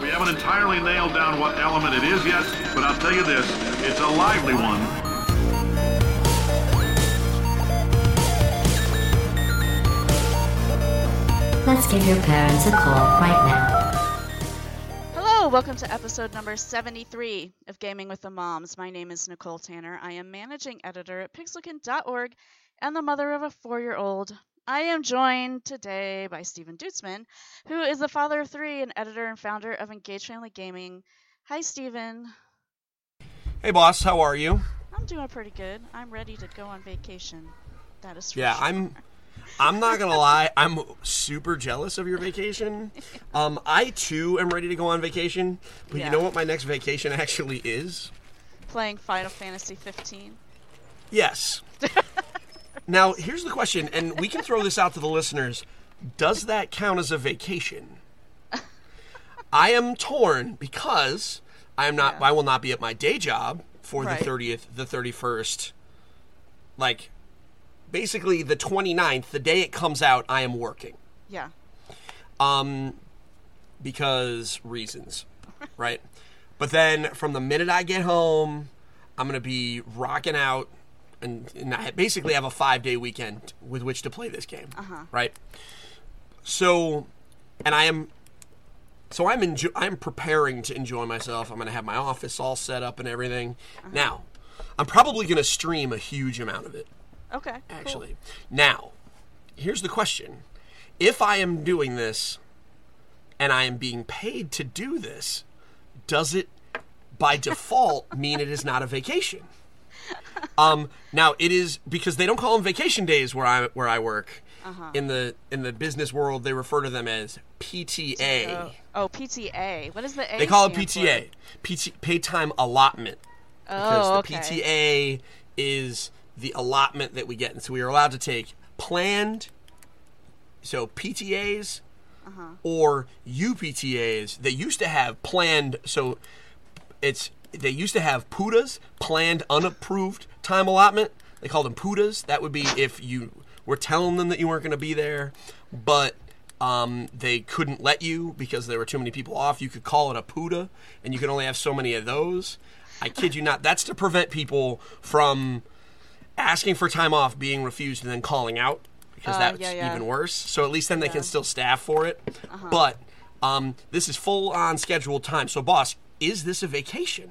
We haven't entirely nailed down what element it is yet, but I'll tell you this, it's a lively one. Let's give your parents a call right now. Hello, welcome to episode number 73 of Gaming with the Moms. My name is Nicole Tanner. I am managing editor at Pixelkin.org and the mother of a 4-year-old. I am joined today by Steven Dutzman, who is the father of three and editor and founder of Engage Family Gaming. Hi, Steven. Hey, boss. How are you? I'm doing pretty good. I'm ready to go on vacation. That is for sure. I'm not going to lie. I'm super jealous of your vacation. I, too, am ready to go on vacation. But you know what my next vacation actually is? Playing Final Fantasy 15. Yes. Now, here's the question, and we can throw this out to the listeners. Does that count as a vacation? I am torn because I am not. I will not be at my day job for the 30th, the 31st, like basically the 29th, the day it comes out, I am working. Yeah. Because reasons, right? But then from the minute I get home, I'm going to be rocking out. And I basically have a 5-day weekend with which to play this game, right? So, and I'm preparing to enjoy myself. I'm going to have my office all set up and everything. Now, I'm probably going to stream a huge amount of it. Okay, actually. Cool. Now, here's the question. If I am doing this and I am being paid to do this, does it by default mean it is not a vacation? Now it is, because they don't call them vacation days where I work. In the business world, they refer to them as PTA. Oh, PTA. What is the A? They call it PTA. Paid time allotment. Oh, because the PTA is the allotment that we get, and so we are allowed to take planned, so PTAs or UPTAs. They used to have planned, so it's. They used to have PUDAs, planned unapproved time allotment. They called them PUDAs. That would be if you were telling them that you weren't going to be there, but they couldn't let you because there were too many people off. You could call it a PUDA, and you could only have so many of those. I kid you not. That's to prevent people from asking for time off, being refused, and then calling out, because that's even worse. So at least then they can still staff for it. But this is full-on scheduled time. So, boss, is this a vacation?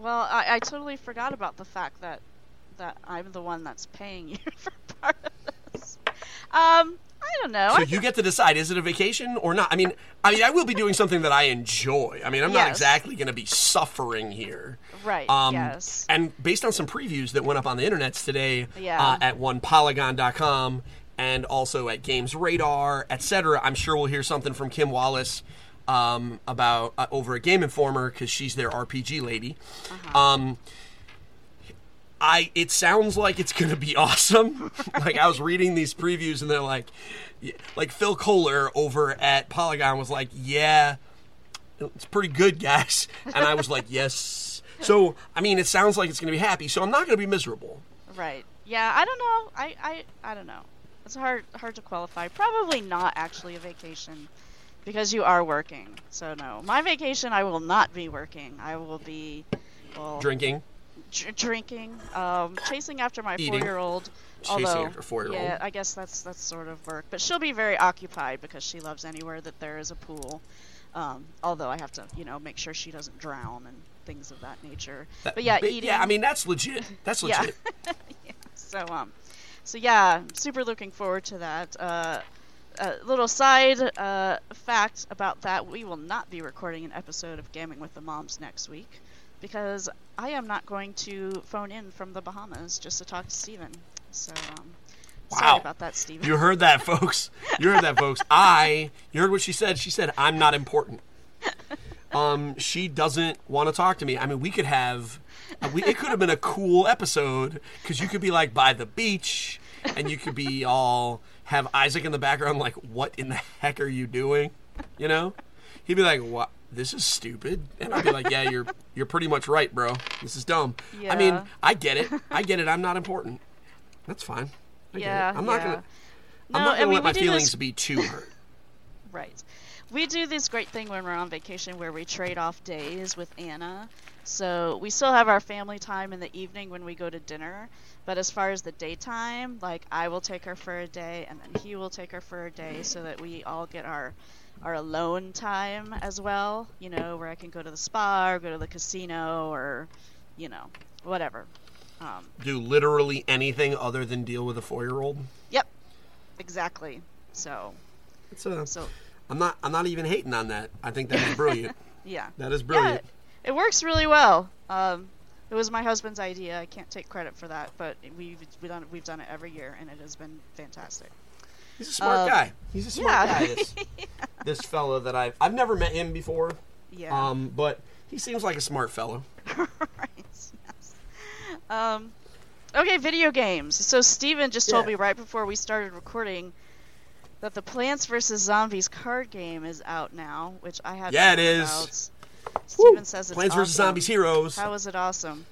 Well, I totally forgot about the fact that I'm the one that's paying you for part of this. I don't know. So you get to decide, is it a vacation or not? I mean, I will be doing something that I enjoy. I mean, I'm not exactly going to be suffering here. Right, yes. And based on some previews that went up on the internets today at onepolygon.com and also at Games Radar, etc., I'm sure we'll hear something from Kim Wallace about over at Game Informer, because she's their RPG lady. It sounds like it's going to be awesome. Like, I was reading these previews, and they're like Phil Kohler over at Polygon was like, "Yeah, it's pretty good, guys." And I was like, "Yes." So, I mean, it sounds like it's going to be happy. So I'm not going to be miserable. Right? Yeah. I don't know. I don't know. It's hard to qualify. Probably not actually a vacation, because you are working. So no, my vacation, I will not be working. I will be drinking. Drinking, chasing after my eating. 4-year-old. Chasing after 4-year-old. Yeah, I guess that's sort of work. But she'll be very occupied because she loves anywhere that there is a pool. Although I have to, make sure she doesn't drown and things of that nature. Eating. Yeah, I mean, that's legit. That's legit. Yeah. So yeah, super looking forward to that. Little side fact about that, we will not be recording an episode of Gaming with the Moms next week because I am not going to phone in from the Bahamas just to talk to Steven. So, sorry about that, Steven. You heard that, folks. You heard what she said. She said, I'm not important. She doesn't want to talk to me. I mean, we could have, it could have been a cool episode because you could be like by the beach and you could be all... have Isaac in the background like, what in the heck are you doing? You know? He'd be like, what? This is stupid. And I'd be like, yeah, you're pretty much right, bro. This is dumb. Yeah. I mean, I get it. I'm not important. That's fine. I get it. I'm not going to let my feelings be too hurt. Right. We do this great thing when we're on vacation where we trade off days with Anna. So we still have our family time in the evening when we go to dinner. But as far as the daytime, like I will take her for a day and then he will take her for a day so that we all get our alone time as well. You know, where I can go to the spa or go to the casino or, you know, whatever. Do literally anything other than deal with a 4-year-old? Yep, exactly. So... I'm not even hating on that. I think that is brilliant. Yeah. That is brilliant. Yeah, it works really well. It was my husband's idea. I can't take credit for that, but we've done it every year, and it has been fantastic. He's a smart guy. He's a smart guy. This fella that I've never met him before. Yeah. But he seems like a smart fellow. Right. Yes. Okay, video games. So Steven just told me right before we started recording that the Plants vs Zombies card game is out now, which I have. Yeah, it is. Steven says it's Plants vs Zombies Heroes. How is it awesome?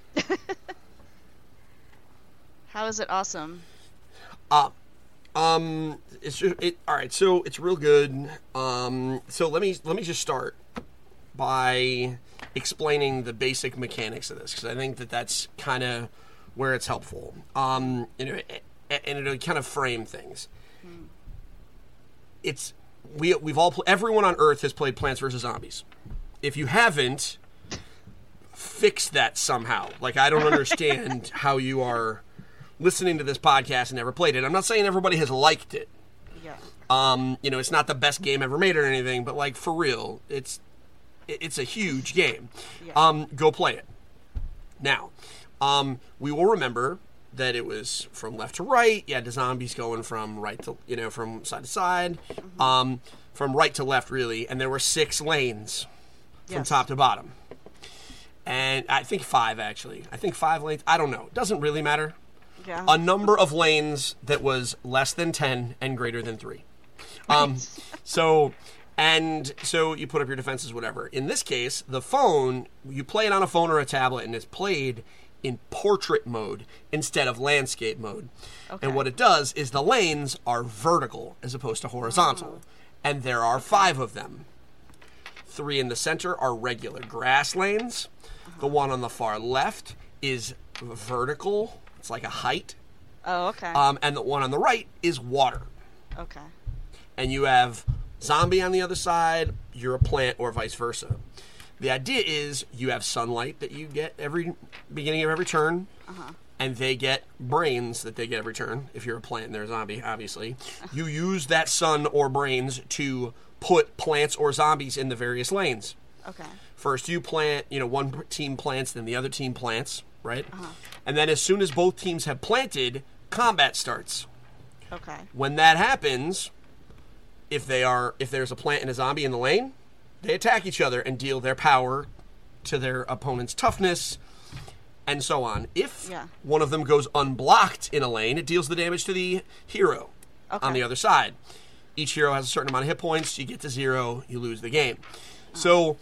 How is it awesome? All right. So it's real good. So let me just start by explaining the basic mechanics of this because I think that's kind of where it's helpful. And it'll kind of frame things. Everyone on Earth has played Plants vs Zombies. If you haven't, fix that somehow. Like I don't understand how you are listening to this podcast and never played it. I'm not saying everybody has liked it. Yeah. It's not the best game ever made or anything, but like for real, it's a huge game. Yeah. Go play it. Now, we will remember that it was from left to right. You had the zombies going from right to, from side to side, mm-hmm. From right to left, really. And there were 6 lanes from top to bottom. And I think 5, actually. I think 5 lanes. I don't know. It doesn't really matter. Yeah. A number of lanes that was less than 10 and greater than 3. So you put up your defenses, whatever. In this case, the phone, you play it on a phone or a tablet, and it's played in portrait mode instead of landscape mode. Okay. And what it does is the lanes are vertical as opposed to horizontal. Oh. And there are 5 of them. 3 in the center are regular grass lanes. Uh-huh. The one on the far left is vertical. It's like a height. Oh, okay. And the one on the right is water. Okay. And you have zombie on the other side, you're a plant, or vice versa. The idea is you have sunlight that you get every beginning of every turn, uh-huh. and they get brains that they get every turn. If you're a plant and they're a zombie, obviously. You use that sun or brains to put plants or zombies in the various lanes. Okay. First you plant, one team plants, then the other team plants, right? Uh-huh. And then as soon as both teams have planted, combat starts. Okay. When that happens, if there's a plant and a zombie in the lane, they attack each other and deal their power to their opponent's toughness, and so on. If one of them goes unblocked in a lane, it deals the damage to the hero on the other side. Each hero has a certain amount of hit points. You get to 0, you lose the game. So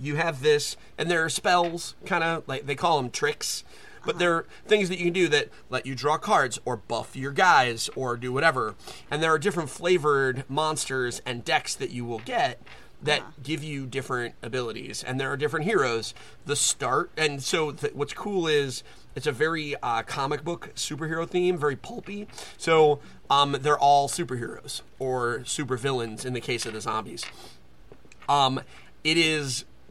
you have this, and there are spells, kind of, like they call them tricks, but there are things that you can do that let you draw cards or buff your guys or do whatever. And there are different flavored monsters and decks that you will get that give you different abilities, and there are different heroes. The start, and so what's cool is it's a very comic book superhero theme, very pulpy. So they're all superheroes or supervillains in the case of the zombies. I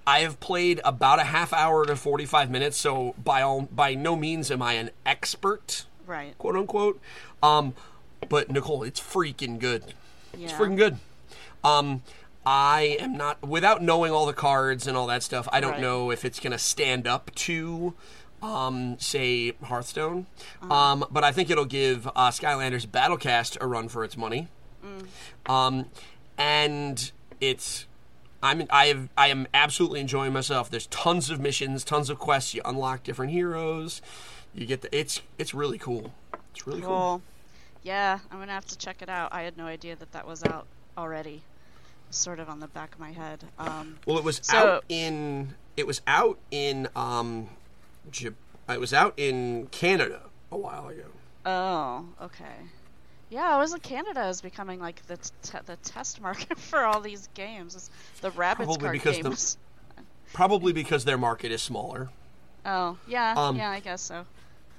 have played about a half hour to 45 minutes, so by no means am I an expert, right? Quote unquote. But Nicole, it's freaking good. Yeah. It's freaking good. I am not, without knowing all the cards and all that stuff, I don't know if it's going to stand up to, say, Hearthstone. Uh-huh. But I think it'll give Skylanders Battlecast a run for its money. Mm. And it's, I am absolutely enjoying myself. There's tons of missions, tons of quests. You unlock different heroes. You get it's really cool. It's really cool. Yeah, I'm going to have to check it out. I had no idea that was out already. Sort of on the back of my head. It was out in Canada a while ago. Oh, okay. Yeah, it was like Canada is becoming like the test market for all these games. It's the Rabbids card games. Probably because their market is smaller. Oh, yeah, I guess so.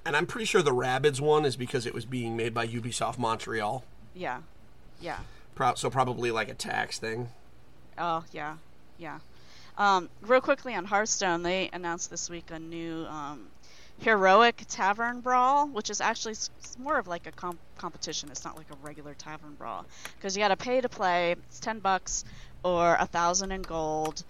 And I'm pretty sure the Rabbids one is because it was being made by Ubisoft Montreal. Yeah. So probably like a tax thing. Oh, yeah. Real quickly on Hearthstone, they announced this week a new heroic tavern brawl, which is actually more of like a competition. It's not like a regular tavern brawl because you got to pay to play. It's $10 or 1,000 in gold.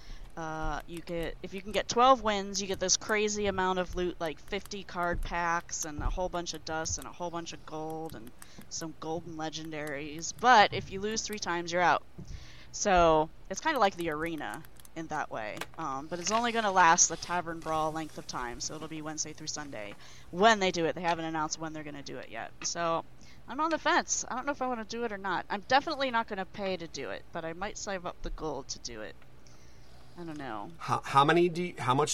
You get, if you can get 12 wins, you get this crazy amount of loot, like 50 card packs and a whole bunch of dust and a whole bunch of gold and some golden legendaries. But if you lose 3 times, you're out. So it's kind of like the arena in that way. But it's only going to last the tavern brawl length of time. So it'll be Wednesday through Sunday when they do it. They haven't announced when they're going to do it yet. So I'm on the fence. I don't know if I want to do it or not. I'm definitely not going to pay to do it, but I might save up the gold to do it. I don't know. How much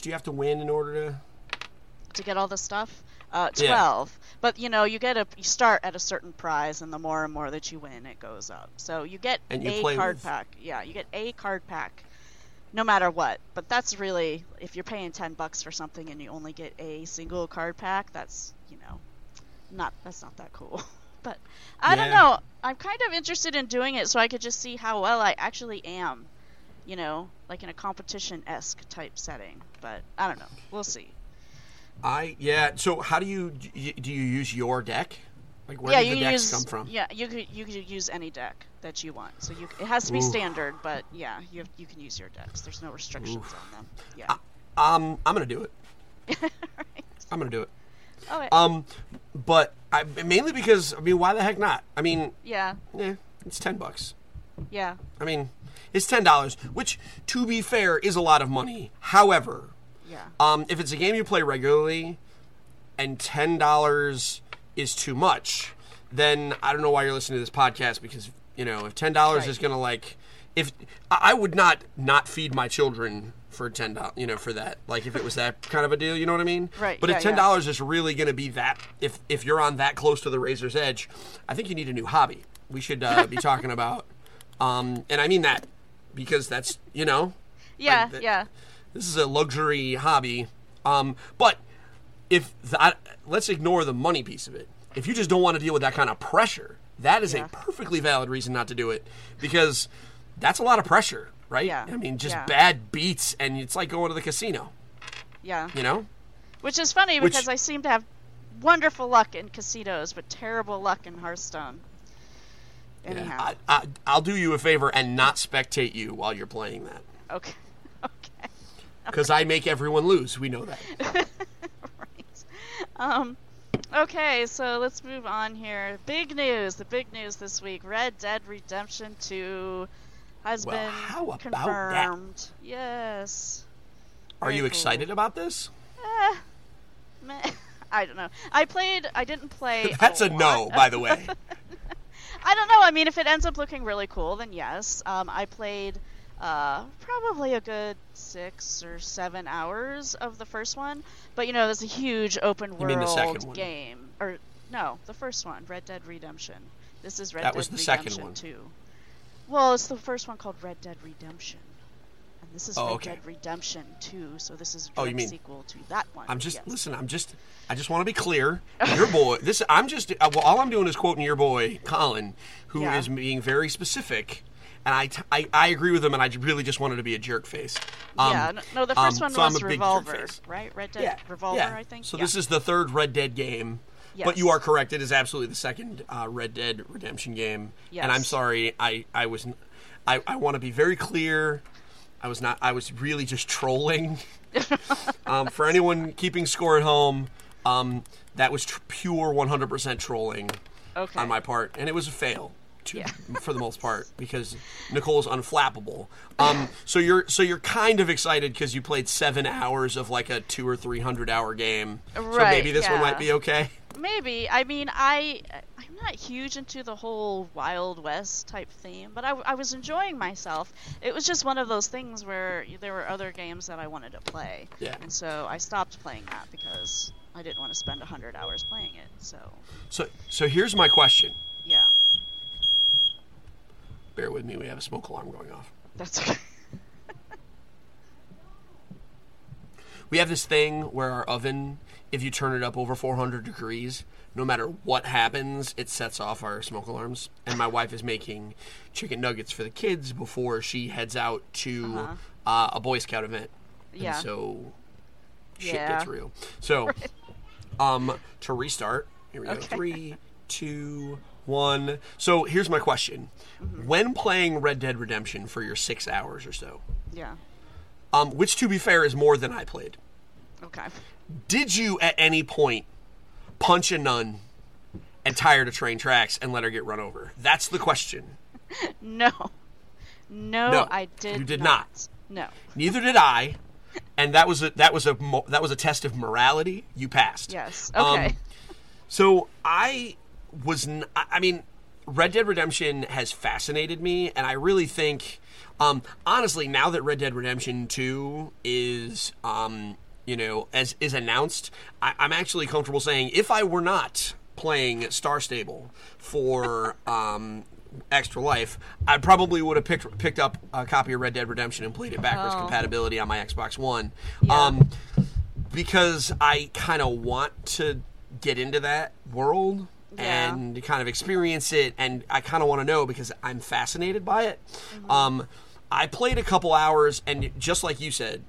do you have to win in order to get all the stuff? 12. Yeah. But you start at a certain prize, and the more and more that you win, it goes up. So you get a card pack. Yeah, you get a card pack, no matter what. But that's really, if you're paying $10 for something and you only get a single card pack, that's not that cool. But I don't know. I'm kind of interested in doing it so I could just see how well I actually am. Like in a competition-esque type setting. But I don't know. We'll see. So how do you use your deck? Like where do the decks come from? Yeah, you could use any deck that you want. So it has to be standard, but yeah, you can use your decks. There's no restrictions on them. Yeah. I'm going to do it. Right. I'm going to do it. Oh. Right. But mainly because why the heck not? It's $10. Yeah. It's $10, which, to be fair, is a lot of money. However, if it's a game you play regularly and $10 is too much, then I don't know why you're listening to this podcast because, if $10 is going to, I would not feed my children for $10, for that. Like, if it was that kind of a deal, you know what I mean? Right. But if $10 is really going to be that, if you're on that close to the razor's edge, I think you need a new hobby. We should be talking about... and I mean that because that's, this is a luxury hobby. But let's ignore the money piece of it. If you just don't want to deal with that kind of pressure, that is a perfectly valid reason not to do it because that's a lot of pressure, right? Yeah. Bad beats and it's like going to the casino. Yeah. Which is funny because I seem to have wonderful luck in casinos, but terrible luck in Hearthstone. Anyhow. Yeah, I'll do you a favor and not spectate you while you're playing that. Okay. Because I make everyone lose. We know that. Right. Okay, so let's move on here. Big news. The big news this week. Red Dead Redemption 2 has been confirmed. That? Yes. Are you excited about this? I don't know. I didn't play. That's a no, by the way. I don't know. If it ends up looking really cool, then yes. I played probably a good 6 or 7 hours of the first one. But, there's a huge open-world game. Or no, the first one, Red Dead Redemption. This is Red Dead Redemption 2. That was the second one. Well, it's the first one called Red Dead Redemption. And this is Red Dead Redemption 2, so this is a sequel to that one. I just want to be clear. Your boy, all I'm doing is quoting your boy, Colin, who is being very specific, and I agree with him, and I really just wanted to be a jerk face. The first one was Revolver, right? Red Dead Revolver, I think. So this is the third Red Dead game. Yes. But you are correct. It is absolutely the second Red Dead Redemption game. Yes. And I'm sorry, I want to be very clear. I was not. I was really just trolling. For anyone keeping score at home, that was pure 100% trolling on my part, and it was a fail for the most part because Nicole's unflappable. So you're kind of excited because you played 7 hours of like a 200 or 300 hour game. Right, so maybe this one might be okay. Maybe. I'm not huge into the whole Wild West type theme, but I was enjoying myself. It was just one of those things where there were other games that I wanted to play. Yeah. And so I stopped playing that because I didn't want to spend 100 hours playing it. So here's my question. Yeah. Bear with me, we have a smoke alarm going off. That's okay. We have this thing where our oven, if you turn it up over 400 degrees, no matter what happens, it sets off our smoke alarms. And my wife is making chicken nuggets for the kids before she heads out to a Boy Scout event. Yeah. And so shit gets real. So to restart, here we go. 3, 2, 1. So here's my question. Mm-hmm. When playing Red Dead Redemption for your 6 hours or so, which, to be fair, is more than I played. Okay. Did you, at any point, punch a nun and tie her to train tracks and let her get run over? That's the question. No, I did. You did not. No. Neither did I. And that was a test of morality. You passed. Yes. Okay. So I was. I mean, Red Dead Redemption has fascinated me, and I really think. Honestly, now that Red Dead Redemption 2 is, is announced, I'm actually comfortable saying if I were not playing Star Stable for Extra Life, I probably would have picked up a copy of Red Dead Redemption and played it backwards compatibility on my Xbox One, because I kind of want to get into that world. Yeah. And kind of experience it, and I kind of want to know because I'm fascinated by it. Mm-hmm. I played a couple hours, and just like you said,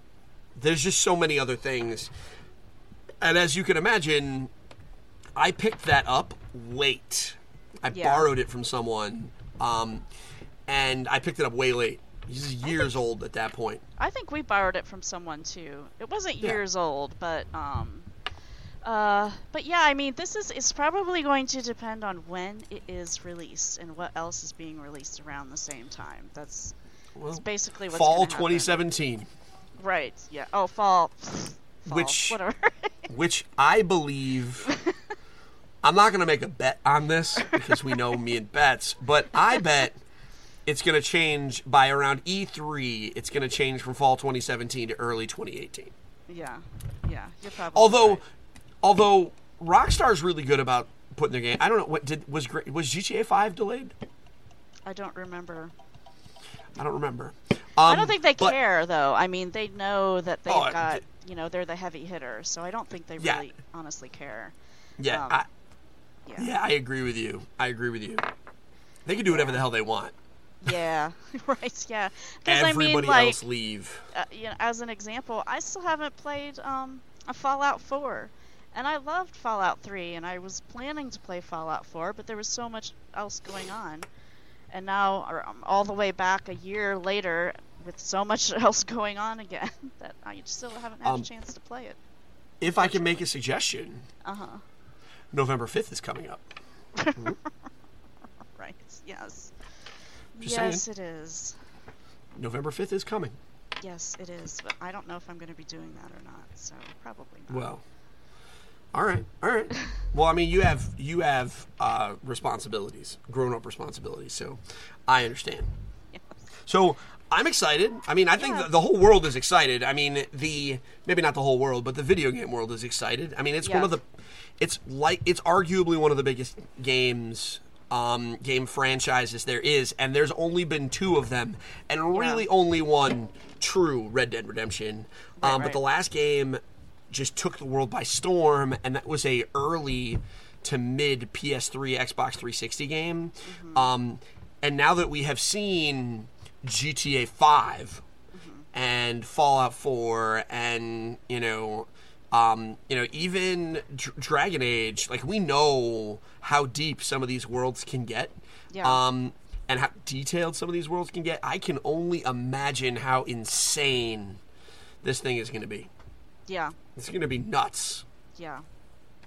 there's just so many other things. And as you can imagine, I picked that up late. I borrowed it from someone, and I picked it up way late. This is years old at that point. I think we borrowed it from someone, too. It wasn't years old, but... but yeah, I mean, it's probably going to depend on when it is released and what else is being released around the same time. That's basically what's fall 2017. Happen. Right. Yeah. Oh, fall. Which whatever. Which I believe. I'm not gonna make a bet on this because we know me and bets, but I bet it's gonna change by around E3. It's gonna change from fall 2017 to early 2018. Yeah. Yeah. You're probably. Although Rockstar's really good about putting their game. I don't know was GTA 5 delayed? I don't remember. I don't think they care though. I mean, they know that they've got they're the heavy hitter, so I don't think they really honestly care. Yeah, I agree with you. They can do whatever the hell they want. Yeah, right. Yeah, because everybody else leave. As an example, I still haven't played a Fallout 4. And I loved Fallout 3, and I was planning to play Fallout 4, but there was so much else going on. And now I'm all the way back a year later with so much else going on again that I still haven't had a chance to play it. If I can make a suggestion, November 5th is coming up. Mm-hmm. Right, yes. Just saying. It is. November 5th is coming. Yes, it is, but I don't know if I'm going to be doing that or not, so probably not. Well... All right. Well, I mean, you have responsibilities, grown-up responsibilities, so I understand. Yes. So I'm excited. I mean, I think the whole world is excited. I mean, maybe not the whole world, but the video game world is excited. I mean, it's it's arguably one of the biggest games, game franchises there is, and there's only been 2 of them, and really only one true Red Dead Redemption. Right. But the last game just took the world by storm, and that was a early to mid PS3 Xbox 360 game. Mm-hmm. And now that we have seen GTA 5 and Fallout 4 and even Dragon Age, like, we know how deep some of these worlds can get, and how detailed some of these worlds can get. I can only imagine how insane this thing is going to be. Yeah. It's going to be nuts. Yeah,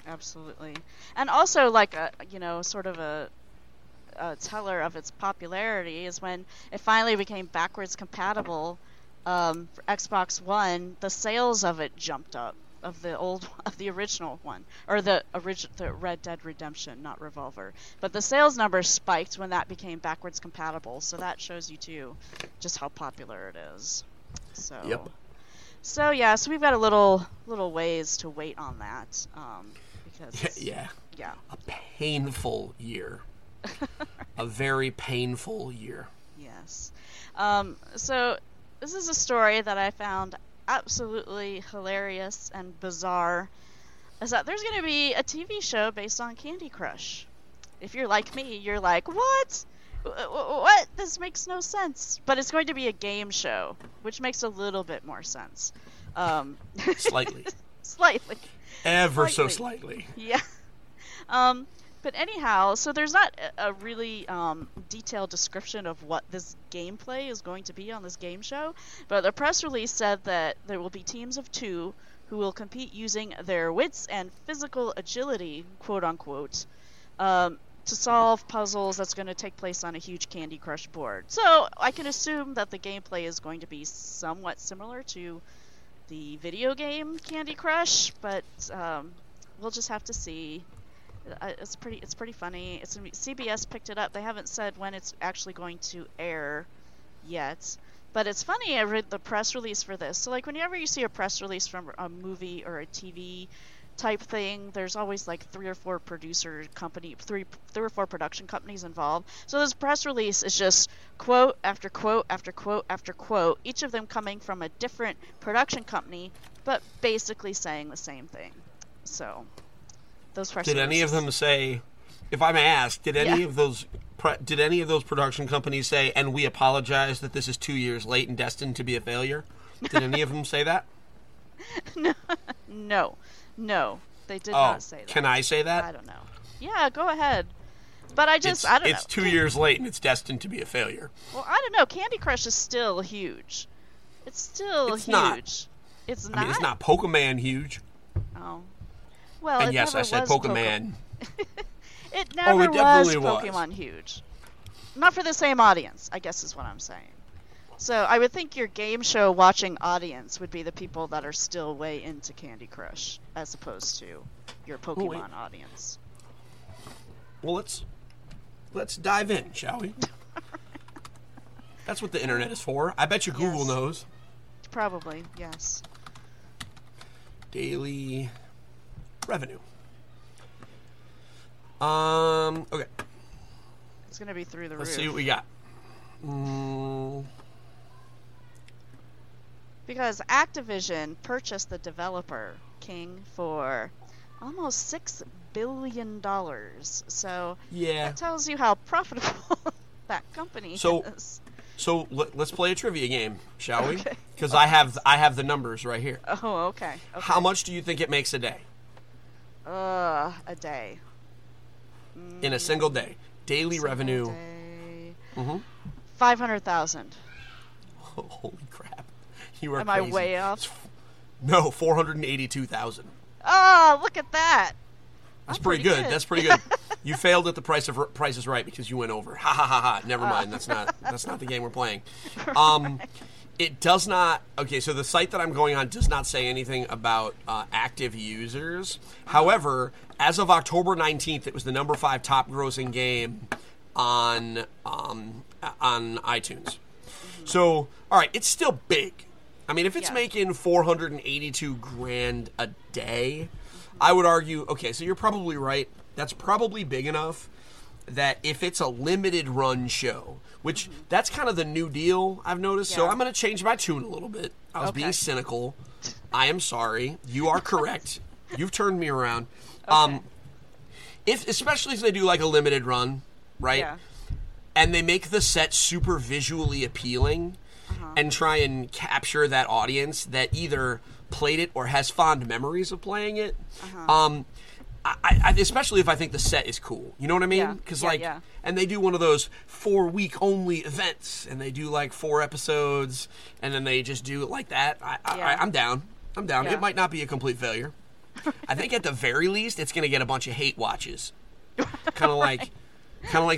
absolutely. And also, like, a teller of its popularity is when it finally became backwards compatible for Xbox One, the sales of it jumped up, of the original one, or the Red Dead Redemption, not Revolver. But the sales numbers spiked when that became backwards compatible, so that shows you, too, just how popular it is. So. Yep. So so we've got a little ways to wait on that, because a painful year, a very painful year. Yes. So this is a story that I found absolutely hilarious and bizarre, is that there's going to be a TV show based on Candy Crush. If you're like me, you're like, what? What? This makes no sense. But it's going to be a game show, which makes a little bit more sense. Slightly. Slightly. Ever so slightly. Yeah. But anyhow, so there's not a really detailed description of what this gameplay is going to be on this game show, but the press release said that there will be teams of 2 who will compete using their wits and physical agility, quote-unquote, to solve puzzles that's going to take place on a huge Candy Crush board. So I can assume that the gameplay is going to be somewhat similar to the video game Candy Crush, but we'll just have to see. It's pretty funny. It's gonna be, CBS picked it up. They haven't said when it's actually going to air yet, but it's funny. I read the press release for this. So like whenever you see a press release from a movie or a TV type thing, there's always like 3 or 4 three or four production companies involved. So this press release is just quote after quote after quote after quote, each of them coming from a different production company, but basically saying the same thing. So. Did any of them say, if I'm asked, did any of those production companies say, and we apologize that this is 2 years late and destined to be a failure? Did any of them say that? No, they did not say that. Can I say that? I don't know. Yeah, go ahead. But I don't know. It's 2 years late and it's destined to be a failure. Well, I don't know. Candy Crush is still huge. It's huge. Not. It's not. I mean, it's not Pokemon huge. Oh. Well, and yes, I said Pokemon. It never was Pokemon huge. Not for the same audience, I guess is what I'm saying. So I would think your game show watching audience would be the people that are still way into Candy Crush, as opposed to your Pokemon audience. Well, let's dive in, shall we? That's what the internet is for. I bet you Google knows. Probably, yes. Daily... revenue. Okay. It's going to be through the roof. Let's see what we got. Because Activision purchased the developer, King, for almost $6 billion. So that tells you how profitable that company is. So let's play a trivia game, shall we? Because I have the numbers right here. Oh, okay. How much do you think it makes a day? A day. In a single day. Daily revenue. Mm-hmm. 500,000. Oh, holy crap. You are crazy. Am I way off? No, 482,000. Oh, look at that. That's pretty good. That's pretty good. You failed at the Price is Right because you went over. Ha ha ha ha. Never mind. That's not the game we're playing. Right. It does not... Okay, so the site that I'm going on does not say anything about active users. However, as of October 19th, it was the number 5 top-grossing game on iTunes. Mm-hmm. So, all right, it's still big. I mean, if it's making $482,000 a day, I would argue, okay, so you're probably right. That's probably big enough that if it's a limited-run show... Which, that's kind of the new deal, I've noticed. Yeah. So I'm going to change my tune a little bit. I was being cynical. I am sorry. You are correct. You've turned me around. Okay. Especially if they do like a limited run, right? Yeah. And they make the set super visually appealing and try and capture that audience that either played it or has fond memories of playing it. I, especially if I think the set is cool. You know what I mean? Because and they do one of those 4-week-only events, and they do, like, 4 episodes, and then they just do it like that. I'm down. Yeah. It might not be a complete failure. I think at the very least, it's going to get a bunch of hate watches. Kind of like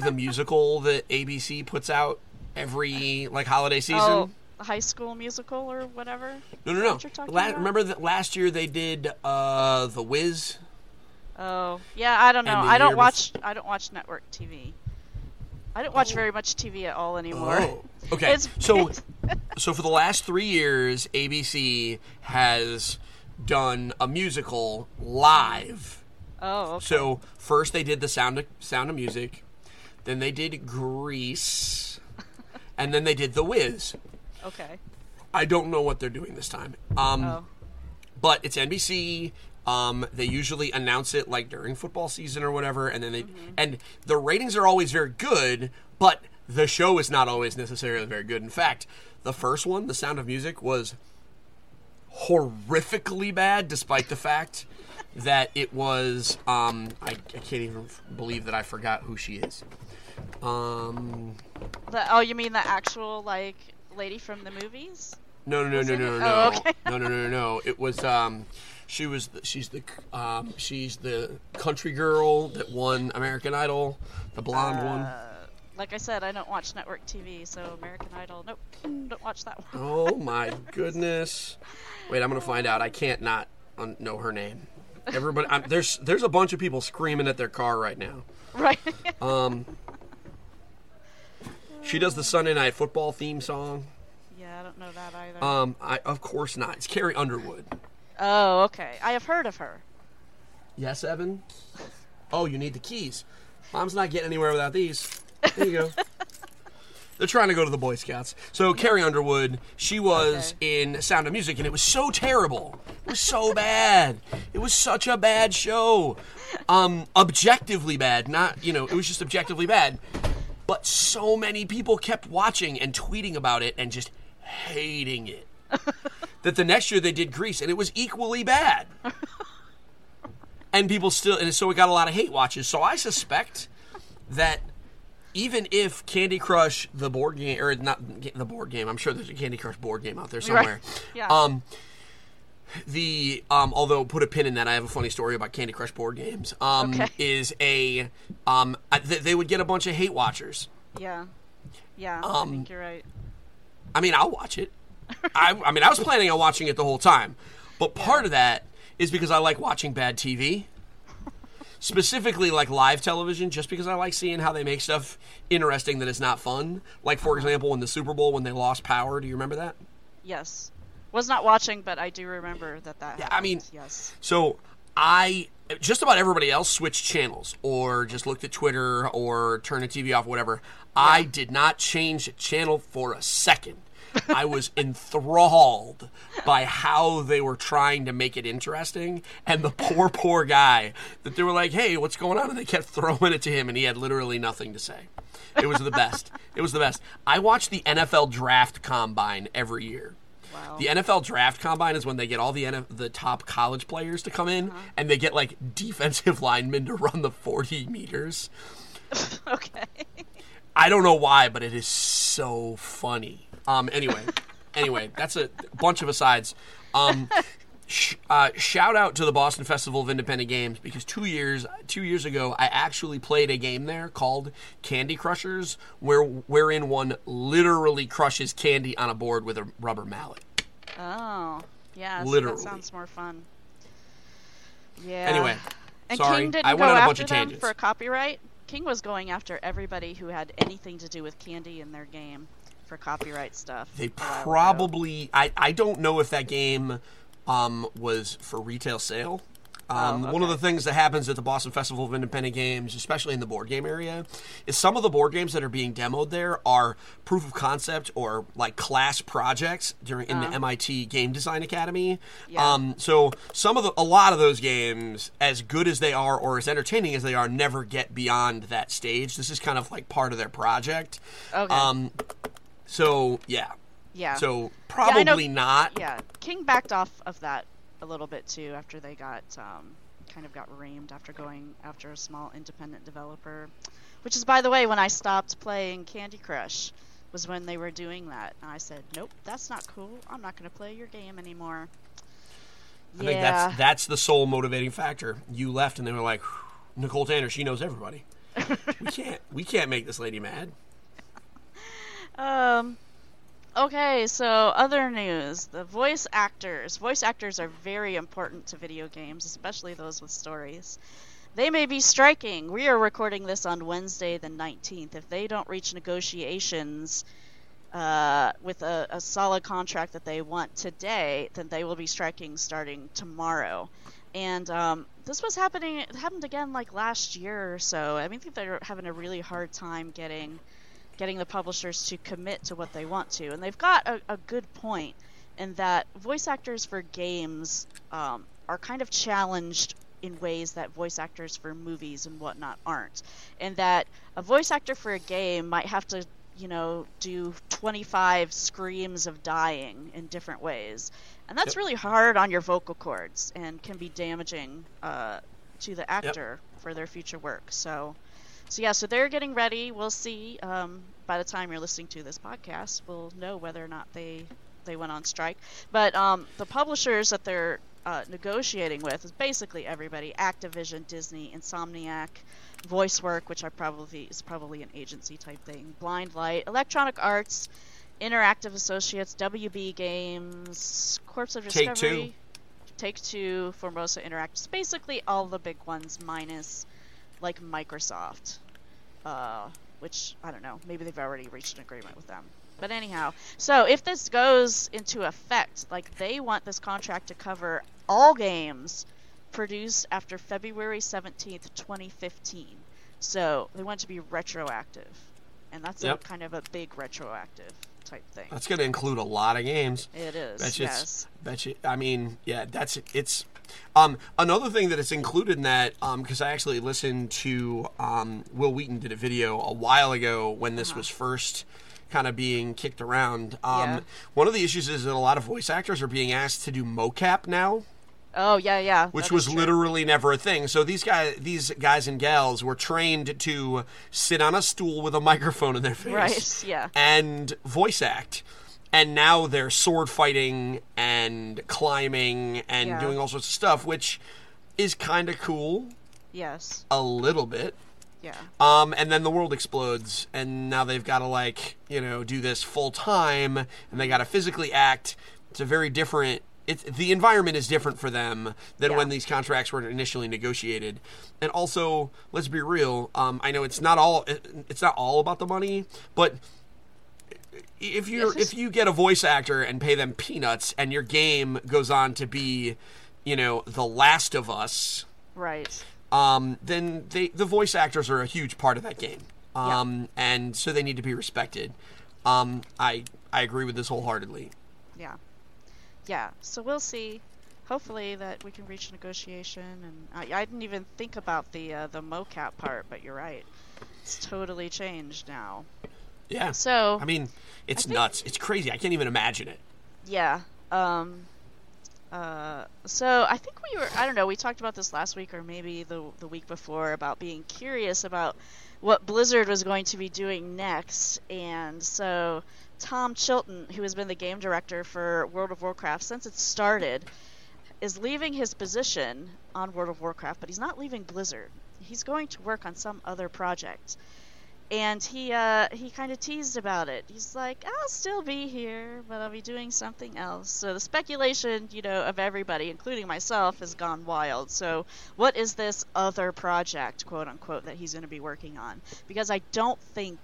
the musical that ABC puts out every, like, holiday season. Oh. High School Musical or whatever? No. What you're talking about? Remember that last year they did The Wiz? Oh yeah, I don't know. I don't watch network TV. I don't watch very much TV at all anymore. Oh, okay. So for the last 3 years, ABC has done a musical live. Oh. Okay. So first they did the Sound of Music, then they did Grease, And then they did The Wiz. Okay. I don't know what they're doing this time. But it's NBC. They usually announce it like during football season or whatever, and then they and the ratings are always very good, but the show is not always necessarily very good. In fact, the first one, The Sound of Music, was horrifically bad, despite the fact that it was I can't even believe that I forgot who she is. You mean the actual like lady from the movies? No. Oh, okay. No. It was she's the country girl that won American Idol, the blonde one. Like I said, I don't watch network TV, so American Idol, nope, don't watch that one. Oh my goodness! Wait, I'm gonna find out. I can't not know her name. Everybody, there's a bunch of people screaming at their car right now. Right. She does the Sunday Night Football theme song. Yeah, I don't know that either. I of course not. It's Carrie Underwood. Oh, okay. I have heard of her. Yes, Evan? Oh, you need the keys. Mom's not getting anywhere without these. There you go. They're trying to go to the Boy Scouts. So Carrie Underwood, she was in Sound of Music, and it was so terrible. It was so bad. It was such a bad show. Objectively bad. Not, it was just objectively bad. But so many people kept watching and tweeting about it and just hating it. That the next year they did Grease, and it was equally bad. And people still, and so it got a lot of hate watches. So I suspect that even if Candy Crush, the board game, or not the board game, I'm sure there's a Candy Crush board game out there somewhere. Right. Yeah. Although put a pin in that, I have a funny story about Candy Crush board games. They would get a bunch of hate watchers. Yeah, I think you're right. I mean, I'll watch it. I was planning on watching it the whole time, but part of that is because I like watching bad TV, specifically like live television, just because I like seeing how they make stuff interesting that is not fun. Like, for example, in the Super Bowl when they lost power. Do you remember that? Yes. Was not watching, but I do remember that happened. I mean, yes. So just about everybody else switched channels or just looked at Twitter or turned the TV off, whatever. Yeah. I did not change channel for a second. I was enthralled by how they were trying to make it interesting, and the poor guy that they were like, hey, what's going on? And they kept throwing it to him, and he had literally nothing to say. It was the best. I watched the NFL Draft Combine every year. Wow. The NFL Draft Combine is when they get all the top college players to come in, and they get, like, defensive linemen to run the 40 meters. Okay. I don't know why, but it is so funny. Anyway, that's a bunch of asides. Shout out to the Boston Festival of Independent Games, because two years ago, I actually played a game there called Candy Crushers, wherein one literally crushes candy on a board with a rubber mallet. Oh, yeah. Literally. So that sounds more fun. Yeah. Anyway, and sorry, King didn't I went on a bunch of tangents. For copyright, King was going after everybody who had anything to do with candy in their game. For copyright stuff. They probably... I don't know if that game was for retail sale. One of the things that happens at the Boston Festival of Independent Games, especially in the board game area, is some of the board games that are being demoed there are proof of concept or like class projects in the MIT Game Design Academy. Yeah. So a lot of those games, as good as they are or as entertaining as they are, never get beyond that stage. This is kind of like part of their project. Okay. So, yeah. Yeah. So, probably not. Yeah. King backed off of that a little bit, too, after they got, kind of got reamed after going after a small independent developer. Which is, by the way, when I stopped playing Candy Crush was when they were doing that. And I said, nope, that's not cool. I'm not going to play your game anymore. I think that's the sole motivating factor. You left and they were like, Nicole Tanner, she knows everybody. We can't make this lady mad. Okay, so other news. The voice actors. Voice actors are very important to video games, especially those with stories. They may be striking. We are recording this on Wednesday the 19th. If they don't reach negotiations with a solid contract that they want today, then they will be striking starting tomorrow. And this was happening. It happened again like last year or so. I mean, I think they're having a really hard time getting getting the publishers to commit to what they want to. And they've got a good point in that voice actors for games are kind of challenged in ways that voice actors for movies and whatnot aren't. And that a voice actor for a game might have to, you know, do 25 screams of dying in different ways. And that's really hard on your vocal cords and can be damaging to the actor for their future work. So they're getting ready. We'll see. By the time you're listening to this podcast, we'll know whether or not they went on strike. But the publishers that they're negotiating with is basically everybody: Activision, Disney, Insomniac, VoiceWorks, which is probably an agency type thing, Blind Light, Electronic Arts, Interactive Associates, WB Games, Corpse of Discovery, Take Two, Formosa Interactive, basically all the big ones minus like Microsoft, which I don't know, maybe they've already reached an agreement with them. But anyhow, so if this goes into effect, like they want this contract to cover all games produced after February 17th, 2015. So they want it to be retroactive, and that's kind of a big retroactive type thing. That's going to include a lot of games. It is. That's it. Another thing that is included in that, because I actually listened to Will Wheaton did a video a while ago when this was first kind of being kicked around. One of the issues is that a lot of voice actors are being asked to do mocap now. Oh, yeah. Which was literally never a thing. So these guys and gals were trained to sit on a stool with a microphone in their face. Right, yeah. And voice act. And now they're sword fighting and climbing and doing all sorts of stuff, which is kind of cool. Yes. A little bit. Yeah. And then the world explodes, and now they've got to, like, you know, do this full time, and they got to physically act. It's a very different... The environment is different for them than when these contracts were initially negotiated. And also, let's be real, I know it's not all about the money, but... If you get a voice actor and pay them peanuts and your game goes on to be, you know, The Last of Us, right? Then the voice actors are a huge part of that game, and so they need to be respected. I agree with this wholeheartedly. Yeah. So we'll see. Hopefully that we can reach negotiation. And I didn't even think about the mocap part, but you're right. It's totally changed now. Yeah. So, I mean, I think nuts. It's crazy. I can't even imagine it. Yeah. So I think we talked about this last week or maybe the week before about being curious about what Blizzard was going to be doing next. And so Tom Chilton, who has been the game director for World of Warcraft since it started, is leaving his position on World of Warcraft, but he's not leaving Blizzard. He's going to work on some other project. And he kind of teased about it. He's like, I'll still be here, but I'll be doing something else. So the speculation, you know, of everybody, including myself, has gone wild. So what is this other project, quote unquote, that he's going to be working on? Because I don't think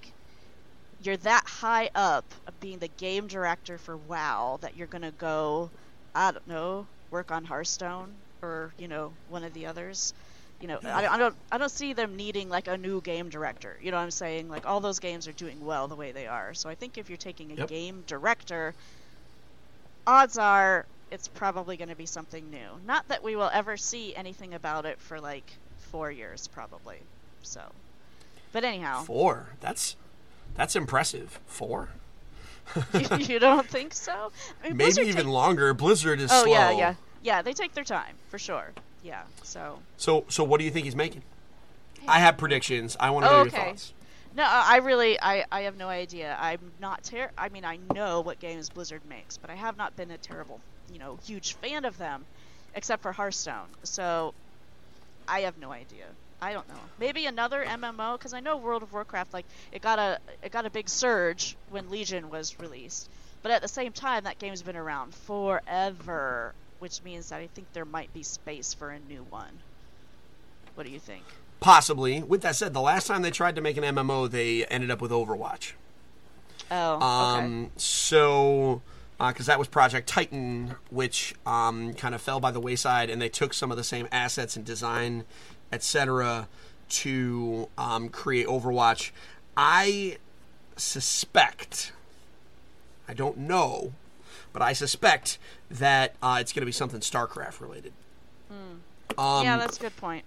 you're that high up of being the game director for WoW that you're going to go, I don't know, work on Hearthstone or, you know, one of the others. You know, I don't see them needing like a new game director. You know what I'm saying? Like all those games are doing well the way they are. So I think if you're taking a game director, odds are it's probably going to be something new. Not that we will ever see anything about it for like 4 years, probably. So, but anyhow, 4. That's impressive. 4. You don't think so? I mean, maybe Blizzard even longer. Blizzard is slow. Yeah. They take their time for sure. Yeah, So what do you think he's making? I have predictions. I want to know your thoughts. No, I have no idea. I'm not I know what games Blizzard makes, but I have not been a terrible, you know, huge fan of them, except for Hearthstone. So, I have no idea. I don't know. Maybe another MMO, because I know World of Warcraft, like, it got a big surge when Legion was released. But at the same time, that game's been around forever, which means that I think there might be space for a new one. What do you think? Possibly. With that said, the last time they tried to make an MMO, they ended up with Overwatch. Oh, okay. So, because that was Project Titan, which kind of fell by the wayside, and they took some of the same assets and design, etc., to create Overwatch. I suspect, I don't know, but I suspect that it's going to be something StarCraft related. Yeah, that's a good point.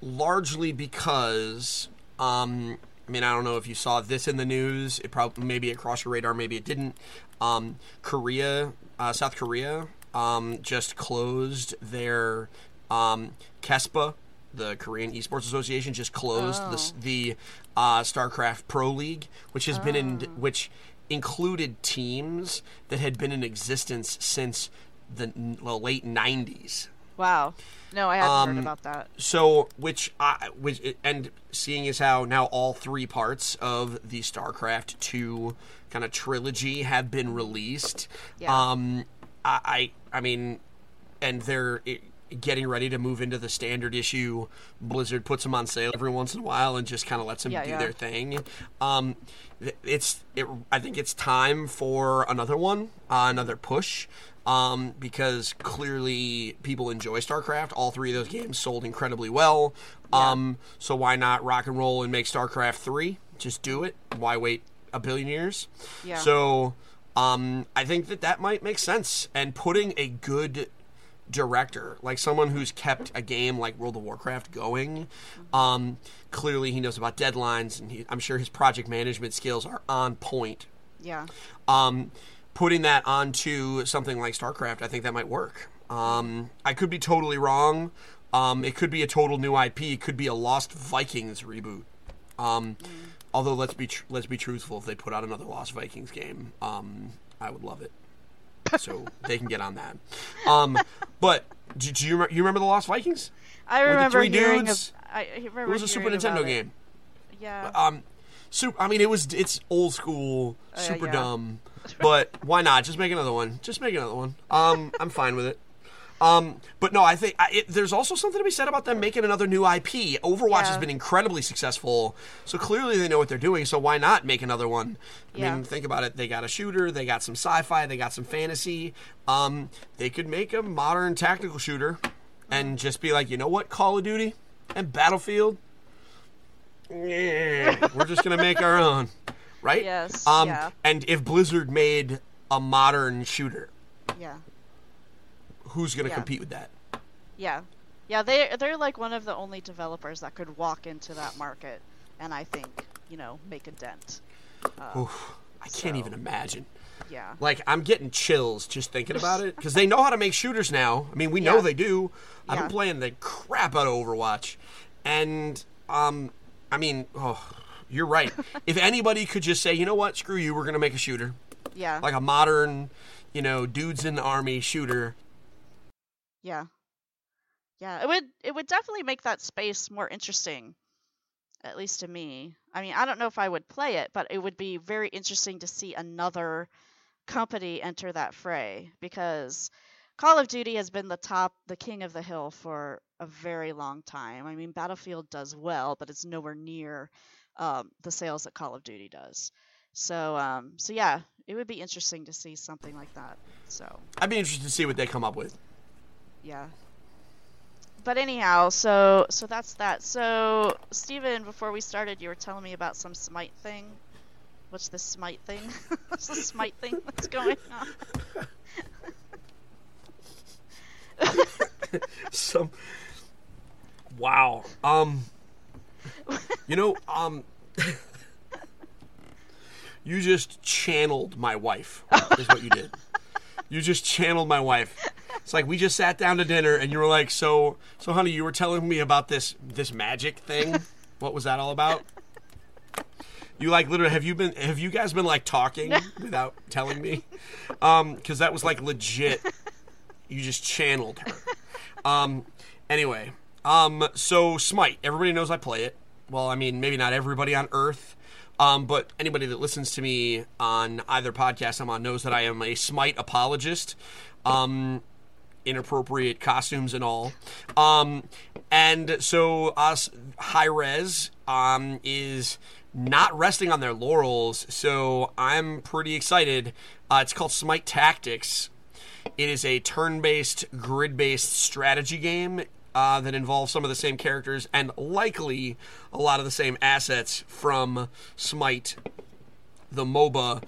Largely because, I mean, I don't know if you saw this in the news. It probably, maybe it crossed your radar, maybe it didn't. South Korea, just closed their KESPA, the Korean Esports Association, just closed the StarCraft Pro League, which has been in, which included teams that had been in existence since the late 90s. Wow. No, I hadn't heard about that. So, and seeing as how now all three parts of the StarCraft 2 kind of trilogy have been released, I mean, and they're getting ready to move into the standard issue. Blizzard puts them on sale every once in a while and just kind of lets them do their thing. I think it's time for another one, another push. Because clearly people enjoy StarCraft. All three of those games sold incredibly well. So why not rock and roll and make StarCraft 3? Just do it. Why wait a billion years? Yeah. So I think that might make sense. And putting a good director, like someone who's kept a game like World of Warcraft going, clearly he knows about deadlines, and I'm sure his project management skills are on point. Yeah. Putting that onto something like StarCraft, I think that might work. I could be totally wrong. It could be a total new IP. It could be a Lost Vikings reboot. Although let's be truthful, if they put out another Lost Vikings game, I would love it. So they can get on that. But do you remember the Lost Vikings? I remember the three dudes. It was a Super Nintendo game. Yeah. I mean, it's old school, super dumb. But why not? Just make another one. I'm fine with it. But no, I think there's also something to be said about them making another new IP. Overwatch has been incredibly successful, so clearly they know what they're doing, so why not make another one? I mean, think about it. They got a shooter, they got some sci-fi, they got some fantasy. They could make a modern tactical shooter and just be like, you know what, Call of Duty and Battlefield? Yeah, we're just going to make our own. Right? Yes. And if Blizzard made a modern shooter, who's going to compete with that? Yeah. Yeah, they're like one of the only developers that could walk into that market and I think, make a dent. Oof, I can't even imagine. Yeah. Like, I'm getting chills just thinking about it because they know how to make shooters now. I mean, we know they do. I've been playing the crap out of Overwatch. And, I mean, you're right. If anybody could just say, you know what, screw you, we're going to make a shooter. Yeah. Like a modern, dudes in the army shooter. Yeah. Yeah, it would definitely make that space more interesting, at least to me. I mean, I don't know if I would play it, but it would be very interesting to see another company enter that fray because Call of Duty has been the king of the hill for a very long time. I mean, Battlefield does well, but it's nowhere near the sales that Call of Duty does. So, yeah, it would be interesting to see something like that. So I'd be interested to see what they come up with. Yeah. But anyhow, so that's that. So, Steven, before we started, you were telling me about some Smite thing. What's this Smite thing? What's the Smite thing that's going on? Wow. You just channeled my wife, is what you did. You just channeled my wife. It's like we just sat down to dinner and you were like, so honey, you were telling me about this magic thing. What was that all about? You like literally have you guys been like talking without telling me? 'Cause that was like legit. You just channeled her. Anyway, so Smite, everybody knows I play it. Well, I mean, maybe not everybody on Earth, but anybody that listens to me on either podcast I'm on knows that I am a Smite apologist, inappropriate costumes and all. And so High Res is not resting on their laurels, so I'm pretty excited. It's called Smite Tactics. It is a turn-based, grid-based strategy game that involves some of the same characters and likely a lot of the same assets from Smite the MOBA.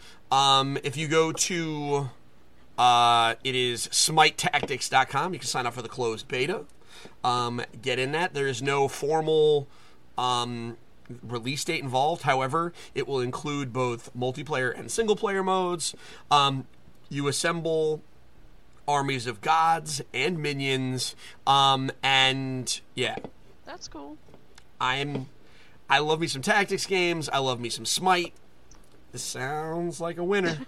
If you go to, it is smitetactics.com. You can sign up for the closed beta. Get in that. There is no formal release date involved. However, it will include both multiplayer and single player modes. You assemble armies of gods and minions. And yeah, that's cool. I love me some tactics games. I love me some Smite. This sounds like a winner.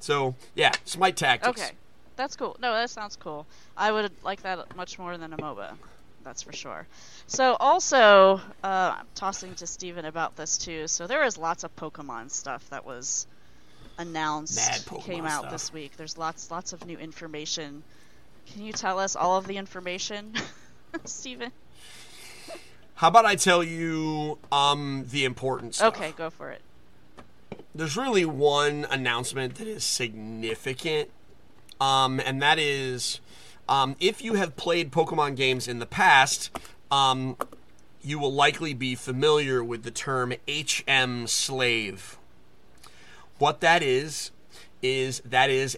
So yeah, Smite Tactics. Okay, that's cool. No, that sounds cool. I would like that much more than a MOBA. That's for sure. So also, I'm tossing to Steven about this too. So there is lots of Pokemon stuff that was announced, came out this week. There's lots of new information. Can you tell us all of the information, Steven? How about I tell you the important stuff? Okay, go for it. There's really one announcement that is significant, and that is... if you have played Pokemon games in the past, you will likely be familiar with the term HM Slave. What that is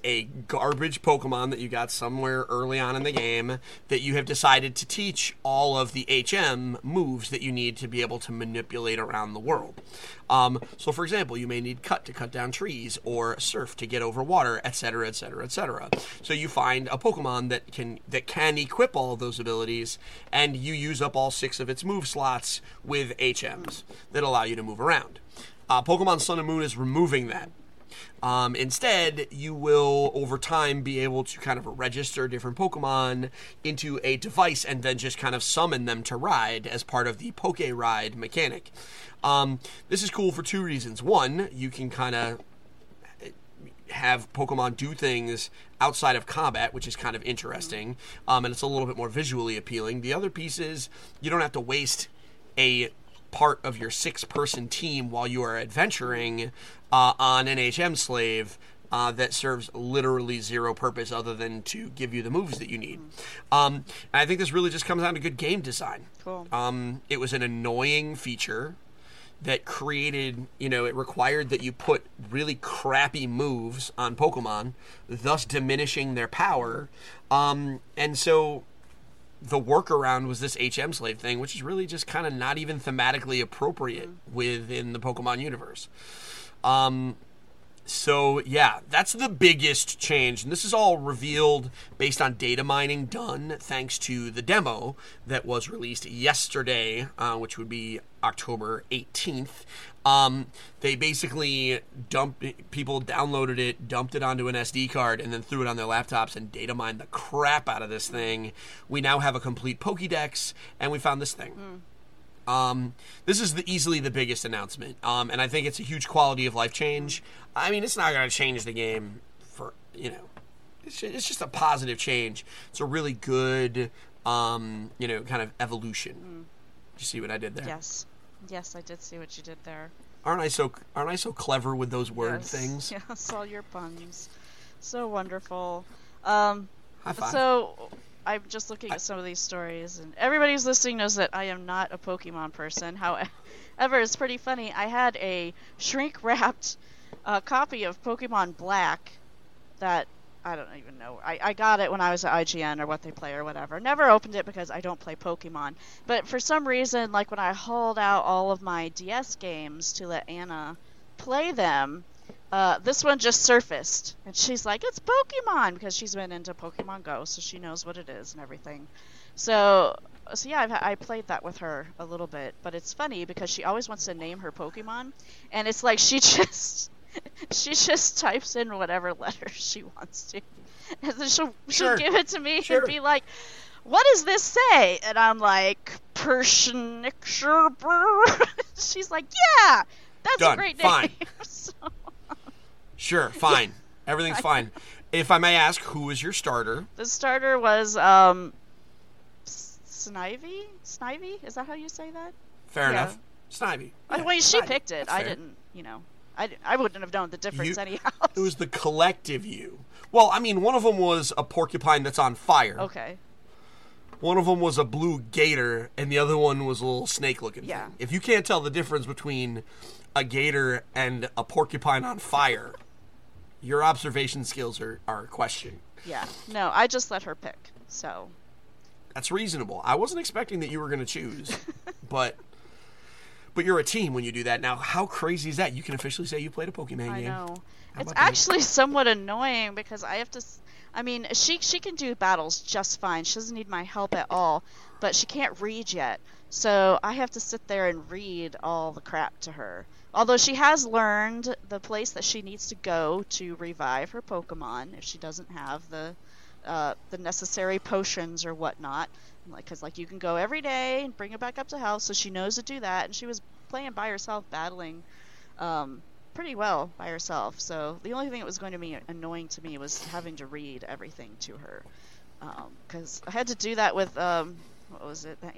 a garbage Pokemon that you got somewhere early on in the game that you have decided to teach all of the HM moves that you need to be able to manipulate around the world. So, for example, you may need Cut to cut down trees or Surf to get over water, etc., etc., etc. So you find a Pokemon that can equip all of those abilities, and you use up all 6 of its move slots with HMs that allow you to move around. Pokemon Sun and Moon is removing that. Instead, you will, over time, be able to kind of register different Pokemon into a device and then just kind of summon them to ride as part of the Poke Ride mechanic. This is cool for 2 reasons. One, you can kind of have Pokemon do things outside of combat, which is kind of interesting, and it's a little bit more visually appealing. The other piece is you don't have to waste a part of your 6-person team while you are adventuring on an HM slave that serves literally zero purpose other than to give you the moves that you need. And I think this really just comes down to good game design. Cool. It was an annoying feature that created, it required that you put really crappy moves on Pokemon, thus diminishing their power. And so the workaround was this HM slave thing, which is really just kind of not even thematically appropriate within the Pokemon universe. So yeah, that's the biggest change. And this is all revealed based on data mining done thanks to the demo that was released yesterday, which would be October 18th. They basically people downloaded it, dumped it onto an SD card, and then threw it on their laptops and data mined the crap out of this thing. We now have a complete Pokédex, and we found this thing. This is easily the biggest announcement, and I think it's a huge quality of life change. I mean, it's not going to change the game for, it's just a positive change. It's a really good, kind of evolution. Did you see what I did there? Yes, I did see what you did there. Aren't I so clever with those word things? Yes, all your puns. So wonderful. High five. So... I'm just looking at some of these stories, and everybody who's listening knows that I am not a Pokemon person. However, it's pretty funny. I had a shrink-wrapped copy of Pokemon Black that I don't even know. I got it when I was at IGN or What They Play or whatever. Never opened it because I don't play Pokemon. But for some reason, like when I hauled out all of my DS games to let Anna play them, this one just surfaced, and she's like, it's Pokemon, because she's been into Pokemon Go, so she knows what it is and everything. So yeah, I played that with her a little bit, but it's funny because she always wants to name her Pokemon, and it's like she just types in whatever letter she wants to, and then she'll give it to me and be like, what does this say? And I'm like, Pershnikshurber. She's like, yeah, that's done. A great name. Fine. So, sure, fine. Everything's fine. If I may ask, who was your starter? The starter was Snivy? Snivy? Is that how you say that? Fair enough. Snivy. By the way, she picked it. I didn't, I wouldn't have known the difference anyhow. It was the collective you. Well, I mean, one of them was a porcupine that's on fire. Okay. One of them was a blue gator, and the other one was a little snake-looking thing. If you can't tell the difference between a gator and a porcupine on fire, your observation skills are questioned. Yeah. No, I just let her pick, so. That's reasonable. I wasn't expecting that you were going to choose, but you're a team when you do that. Now, how crazy is that? You can officially say you played a Pokemon game. I know. It's actually somewhat annoying because I have to... I mean, she can do battles just fine. She doesn't need my help at all, but she can't read yet. So I have to sit there and read all the crap to her. Although she has learned the place that she needs to go to revive her Pokemon if she doesn't have the necessary potions or whatnot. Because, like, you can go every day and bring her back up to health, so she knows to do that. And she was playing by herself, battling pretty well by herself, so the only thing that was going to be annoying to me was having to read everything to her, because I had to do that with the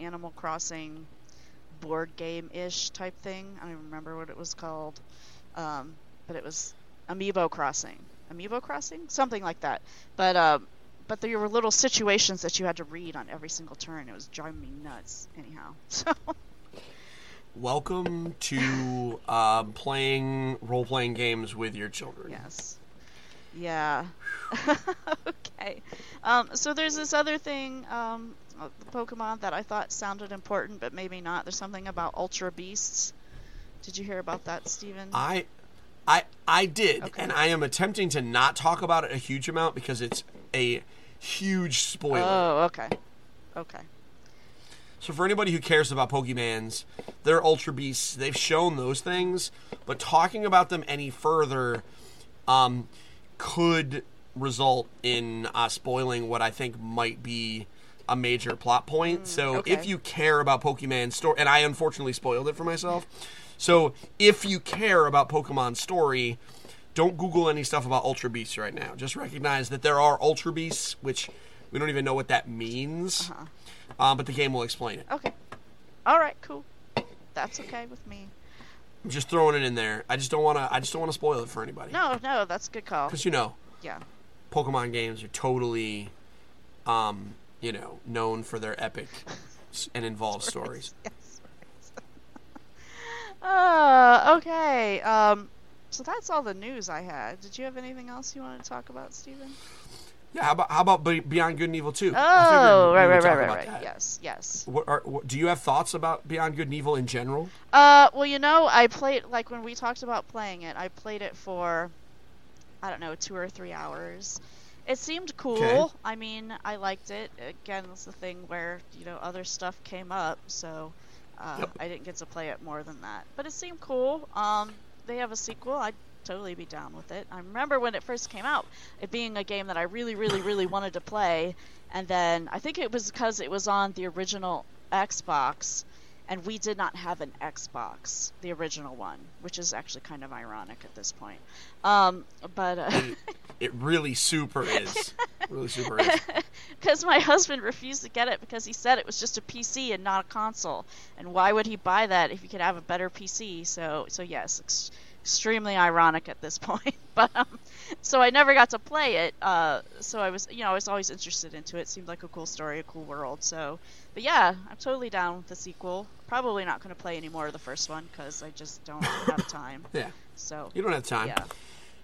Animal Crossing board game-ish type thing. I don't even remember what it was called, but it was Amiibo Crossing, something like that. But there were little situations that you had to read on every single turn. It was driving me nuts. Anyhow, so. Welcome to playing role-playing games with your children. Yes. Yeah. Okay. So there's this other thing, the Pokemon that I thought sounded important, but maybe not. There's something about Ultra Beasts. Did you hear about that, Steven? I did, okay. And I am attempting to not talk about it a huge amount because it's a huge spoiler. Oh, okay. Okay. So for anybody who cares about Pokemans, they're Ultra Beasts. They've shown those things, but talking about them any further could result in spoiling what I think might be a major plot point. So if you care about Pokemon story, and I unfortunately spoiled it for myself. So if you care about Pokemon story, don't Google any stuff about Ultra Beasts right now. Just recognize that there are Ultra Beasts, which we don't even know what that means. Uh-huh. But the game will explain it. Okay. All right. Cool. That's okay with me. I'm just throwing it in there. I just don't want to spoil it for anybody. No, that's a good call. Because yeah, Pokemon games are totally, known for their epic and involved stories. Yes. Okay. So that's all the news I had. Did you have anything else you want to talk about, Steven? Yeah, how about Beyond Good and Evil 2? Oh, right. Yes. Do you have thoughts about Beyond Good and Evil in general? Well, I played, like, when we talked about playing it, I played it for, 2 or 3 hours. It seemed cool. Okay. I mean, I liked it. Again, it's the thing where, other stuff came up, so yep. I didn't get to play it more than that. But it seemed cool. They have a sequel. I'd totally be down with it. I remember when it first came out, it being a game that I really, really, really wanted to play, and then I think it was because it was on the original Xbox, and we did not have an Xbox, the original one, which is actually kind of ironic at this point. It really super is. Because my husband refused to get it because he said it was just a PC and not a console, and why would he buy that if he could have a better PC? So yes. Extremely ironic at this point, but so I never got to play it. So I was, I was always interested into it. It seemed like a cool story, a cool world. So, but yeah, I'm totally down with the sequel. Probably not going to play any more of the first one because I just don't have time. Yeah. So you don't have time. Yeah.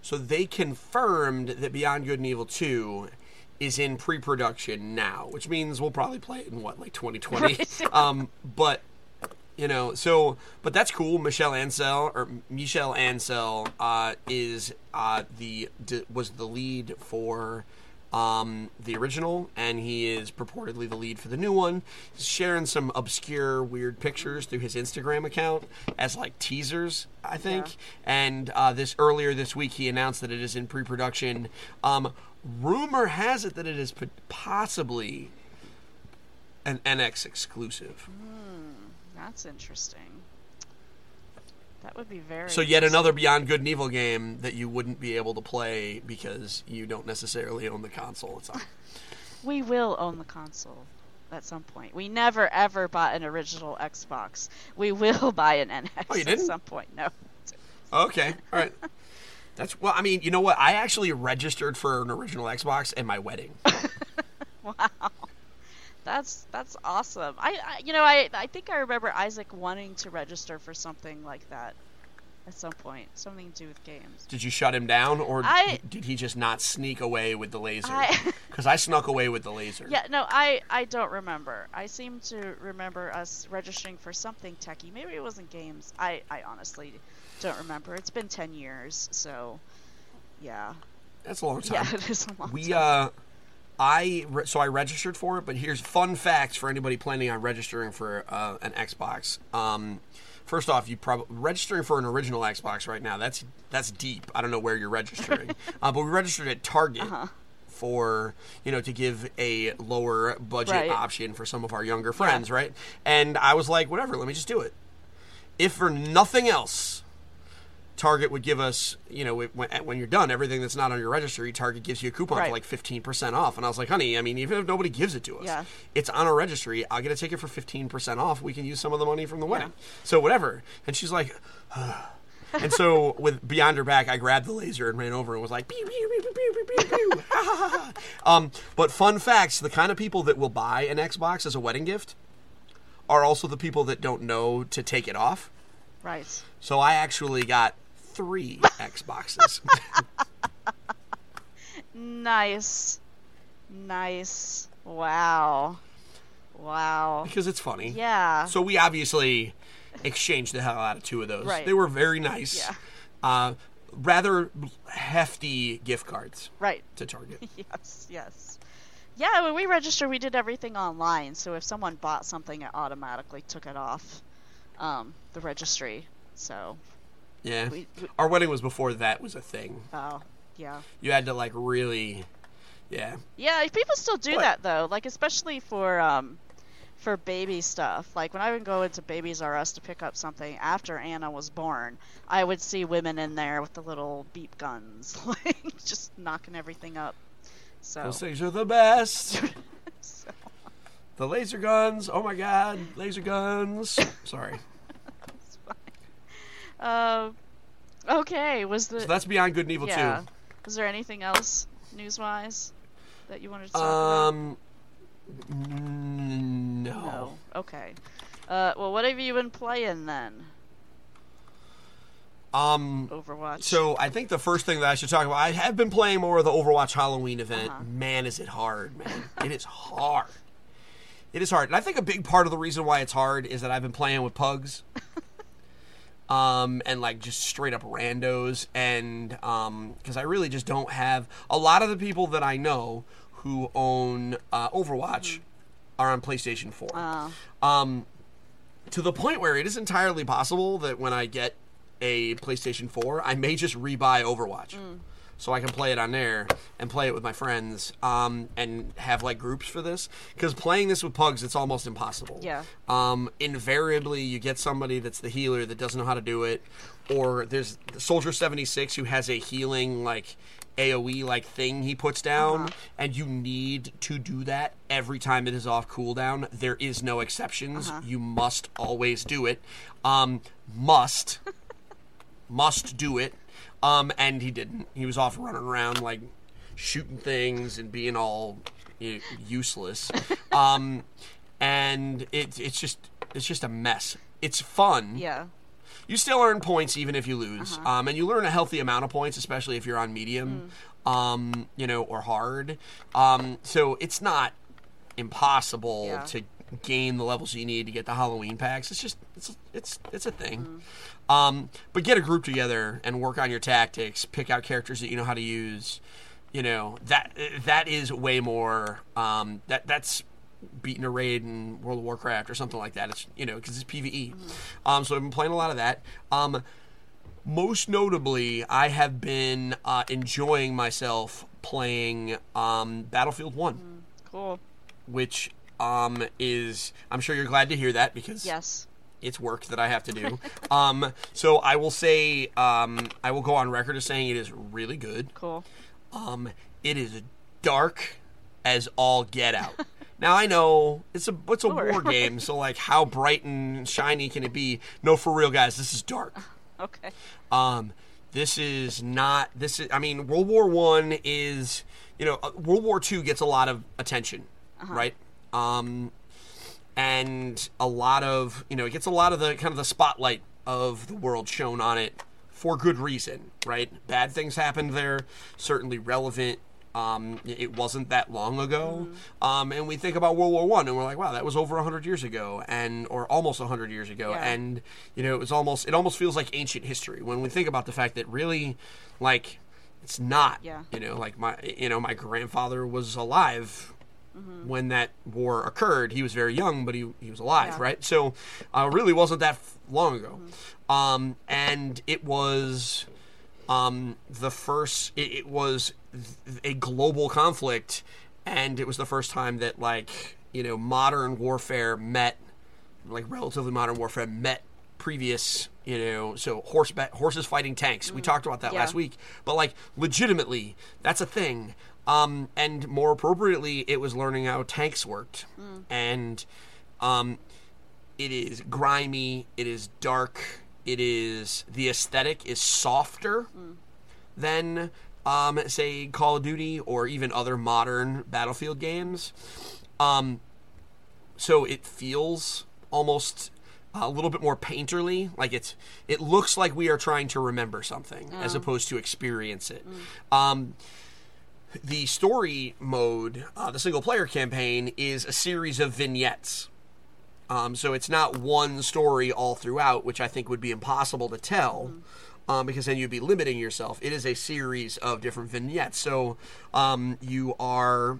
So they confirmed that Beyond Good and Evil 2 is in pre-production now, which means we'll probably play it in 2020. Right. But that's cool. Michelle Ancel was the lead for the original, and he is purportedly the lead for the new one. He's sharing some obscure, weird pictures through his Instagram account as teasers, I think. Yeah. And earlier this week, he announced that it is in pre-production. Rumor has it that it is possibly an NX exclusive. That's interesting. That would be very. So yet another Beyond Good and Evil game that you wouldn't be able to play because you don't necessarily own the console. It's We will own the console at some point. We never ever bought an original Xbox. We will buy an NX at some point. No. Okay. All right. That's you know what? I actually registered for an original Xbox at my wedding. Wow. That's awesome. I think I remember Isaac wanting to register for something like that at some point. Something to do with games. Did you shut him down, or did he just not sneak away with the laser? Because I snuck away with the laser. Yeah, no, I don't remember. I seem to remember us registering for something techie. Maybe it wasn't games. I honestly don't remember. It's been 10 years, so yeah. That's a long time. Yeah, it is a long time. So I registered for it, but here's fun facts for anybody planning on registering for an Xbox. First off, you probably registering for an original Xbox right now. That's deep. I don't know where you're registering, but we registered at Target for to give a lower budget option for some of our younger friends, right? And I was like, whatever, let me just do it. If for nothing else, Target would give us, when you're done, everything that's not on your registry, Target gives you a coupon for like 15% off. And I was like, honey, I mean, even if nobody gives it to us, it's on our registry. I'll get a ticket for 15% off. We can use some of the money from the wedding. So whatever. And she's like, and so with behind her back, I grabbed the laser and ran over and was like, pew, pew, pew, pew, pew, pew, pew. But fun facts, the kind of people that will buy an Xbox as a wedding gift are also the people that don't know to take it off. Right. So I actually got 3 Xboxes. Nice. Wow. Because it's funny. Yeah. So we obviously exchanged the hell out of 2 of those. Right. They were very nice. Yeah. Rather hefty gift cards. Right. To Target. Yes. Yeah, when we registered, we did everything online. So if someone bought something, it automatically took it off the registry. So... Yeah. Our wedding was before that was a thing. Oh, yeah. You had to, really... Yeah. Yeah, people still do that, though. Especially for baby stuff. When I would go into Babies R Us to pick up something after Anna was born, I would see women in there with the little beep guns, just knocking everything up. So. Those things are the best. So. The laser guns. Oh, my God. Laser guns. Sorry. Okay, so that's Beyond Good and Evil 2. Was there anything else, news-wise, that you wanted to talk about? No. Okay. Well, what have you been playing, then? Overwatch. So, I think the first thing that I should talk about, I have been playing more of the Overwatch Halloween event. Man, is it hard, man. It is hard. It is hard. And I think a big part of the reason why it's hard is that I've been playing with pugs. And just straight up randos, and because I really just don't have a lot of the people that I know who own Overwatch are on PlayStation 4. To the point where it is entirely possible that when I get a PlayStation 4, I may just rebuy Overwatch so I can play it on there and play it with my friends and have groups for this, because playing this with pugs, it's almost impossible. Invariably you get somebody that's the healer that doesn't know how to do it, or there's Soldier 76 who has a healing AoE thing he puts down, and you need to do that every time it is off cooldown. There is no exceptions. You must always do it. Must do it. And he didn't. He was off running around, shooting things and being all useless. And it's just a mess. It's fun. Yeah. You still earn points even if you lose. And you learn a healthy amount of points, especially if you're on medium, or hard. So it's not impossible to gain the levels you need to get the Halloween packs. It's a thing. But get a group together and work on your tactics, pick out characters that you know how to use. That is way more, that's beating a raid in World of Warcraft or something like that. It's, cause it's PvE. So I've been playing a lot of that. Most notably, I have been, enjoying myself playing, Battlefield 1. Cool. Which, I'm sure you're glad to hear that, because it's work that I have to do. So I will say, I will go on record as saying it is really good. Cool. It is dark as all get out. Now I know it's a war game, so how bright and shiny can it be? No, for real, guys, this is dark. Okay. I mean, World War I is, World War II gets a lot of attention, right? And a lot of, it gets a lot of the spotlight of the world shown on it for good reason, right? Bad things happened there, certainly relevant. It wasn't that long ago. Mm-hmm. And we think about World War I, and we're like, wow, that was over 100 years ago, or almost 100 years ago. Yeah. And, you know, it almost feels like ancient history when we think about the fact that really, like, it's not. Yeah. You know, like, my grandfather was alive mm-hmm. when that war occurred. He was very young, but he was alive, yeah. right? So really wasn't that long ago. Mm-hmm. And it was... it was a global conflict, and it was the first time that, like, you know, relatively modern warfare met previous, you know, so horses fighting tanks. Mm. We talked about that yeah. last week, but, like, legitimately, that's a thing. And more appropriately, it was learning how tanks worked. Mm. And, it is grimy, it is dark. It is, the aesthetic is softer than, say, Call of Duty or even other modern Battlefield games. So it feels almost a little bit more painterly. Like, it looks like we are trying to remember something as opposed to experience it. Mm. The story mode, the single-player campaign, is a series of vignettes. So it's not one story all throughout, which I think would be impossible to tell, because then you'd be limiting yourself. It is a series of different vignettes. So you are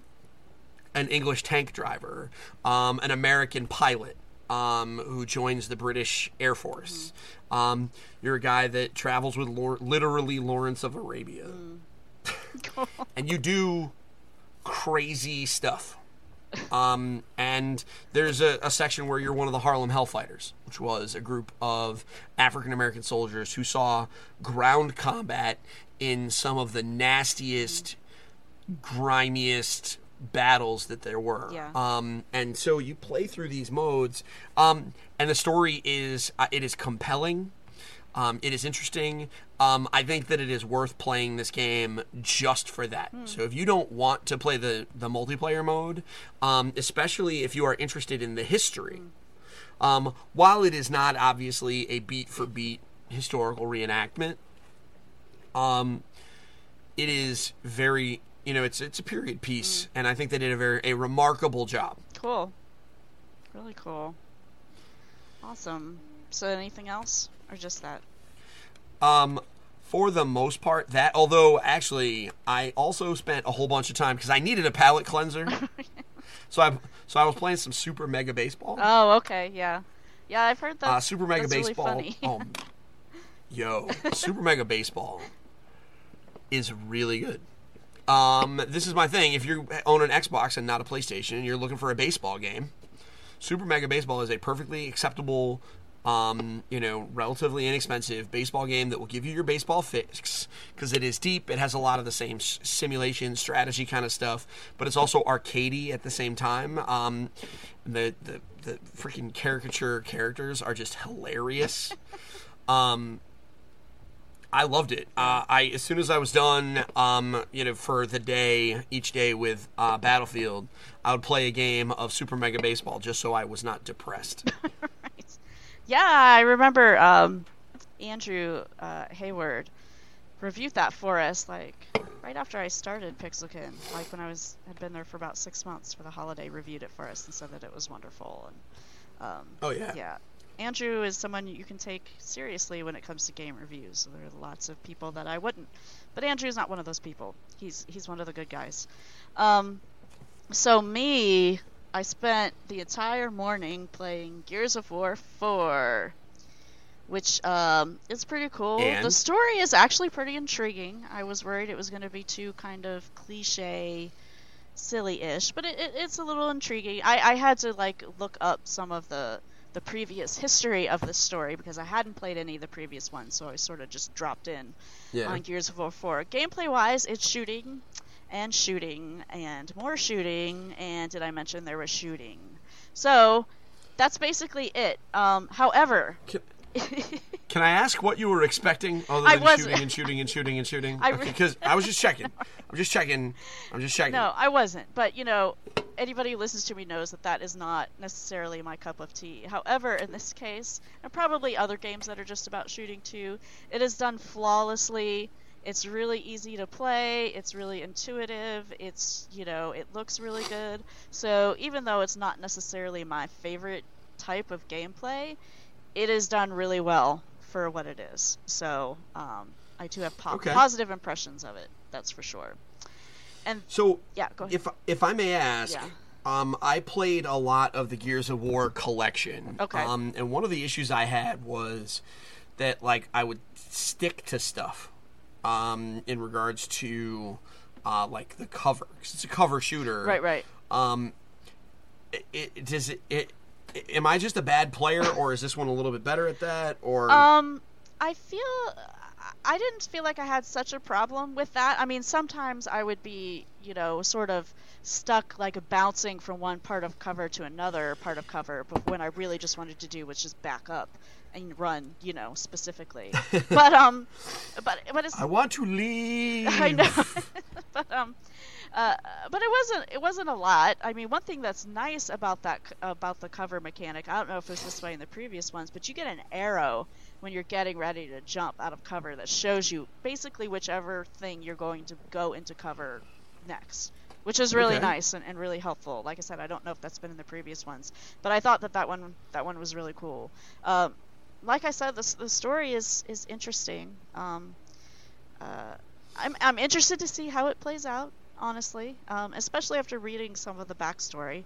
an English tank driver, an American pilot who joins the British Air Force. Mm. You're a guy that travels with literally Lawrence of Arabia. Mm. And you do crazy stuff. And there's a section where you're one of the Harlem Hellfighters, which was a group of African-American soldiers who saw ground combat in some of the nastiest, grimiest battles that there were. Yeah. And so you play through these modes, and the story is, it is compelling. It is interesting. I think that it is worth playing this game just for that. Hmm. So if you don't want to play the multiplayer mode, especially if you are interested in the history, while it is not obviously a beat-for-beat historical reenactment, it is very, you know, it's a period piece, and I think they did a remarkable job. Cool. Really cool. Awesome. So anything else? Or just that? For the most part, that. Although, actually, I also spent a whole bunch of time because I needed a palate cleanser. So I was playing some Super Mega Baseball. Oh, okay, yeah, yeah. I've heard that. Super Mega Baseball. Really funny. Super Mega Baseball is really good. This is my thing. If you own an Xbox and not a PlayStation, and you're looking for a baseball game, Super Mega Baseball is a perfectly acceptable. Relatively inexpensive baseball game that will give you your baseball fix because it is deep. It has a lot of the same simulation, strategy kind of stuff, but it's also arcadey at the same time. The freaking caricature characters are just hilarious. I loved it. As soon as I was done, for the day, each day with Battlefield, I would play a game of Super Mega Baseball just so I was not depressed. Yeah, I remember Andrew Hayward reviewed that for us, like, right after I started Pixelkin, like, when I had been there for about 6 months for the holiday, reviewed it for us and said that it was wonderful. And, yeah. Andrew is someone you can take seriously when it comes to game reviews. So there are lots of people that I wouldn't, but Andrew's not one of those people. He's one of the good guys. I spent the entire morning playing Gears of War 4, which is pretty cool. And? The story is actually pretty intriguing. I was worried it was going to be too kind of cliche, silly-ish, but it's a little intriguing. I had to, like, look up some of the previous history of the story because I hadn't played any of the previous ones, so I sort of just dropped in on Gears of War 4. Gameplay-wise, it's shooting. And shooting, and more shooting, and did I mention there was shooting? So, that's basically it. However... Can I ask what you were expecting other than shooting? Because I was just checking. No, I wasn't. But, you know, anybody who listens to me knows that that is not necessarily my cup of tea. However, in this case, and probably other games that are just about shooting too, it is done flawlessly. It's really easy to play. It's really intuitive. It's, you know, it looks really good. So even though it's not necessarily my favorite type of gameplay, it is done really well for what it is. So I do have positive impressions of it. That's for sure. And so, yeah, go ahead. If I may ask, I played a lot of the Gears of War collection. Okay. And one of the issues I had was that, like, I would stick to stuff. In regards to, like, the cover. 'Cause it's a cover shooter. Right, right. Am I just a bad player, or is this one a little bit better at that? Or I didn't feel like I had such a problem with that. I mean, sometimes I would be, you know, sort of stuck, like, bouncing from one part of cover to another part of cover, but when I really just wanted to do was just back up and run, you know, specifically. But it's, I want to leave. I know. But it wasn't a lot. I mean, one thing that's nice about the cover mechanic, I don't know if it's this way in the previous ones, but you get an arrow when you're getting ready to jump out of cover that shows you basically whichever thing you're going to go into cover next, which is really nice and really helpful. Like I said, I don't know if that's been in the previous ones, but I thought that one was really cool. Like I said, the story is interesting. I'm interested to see how it plays out, honestly, especially after reading some of the backstory.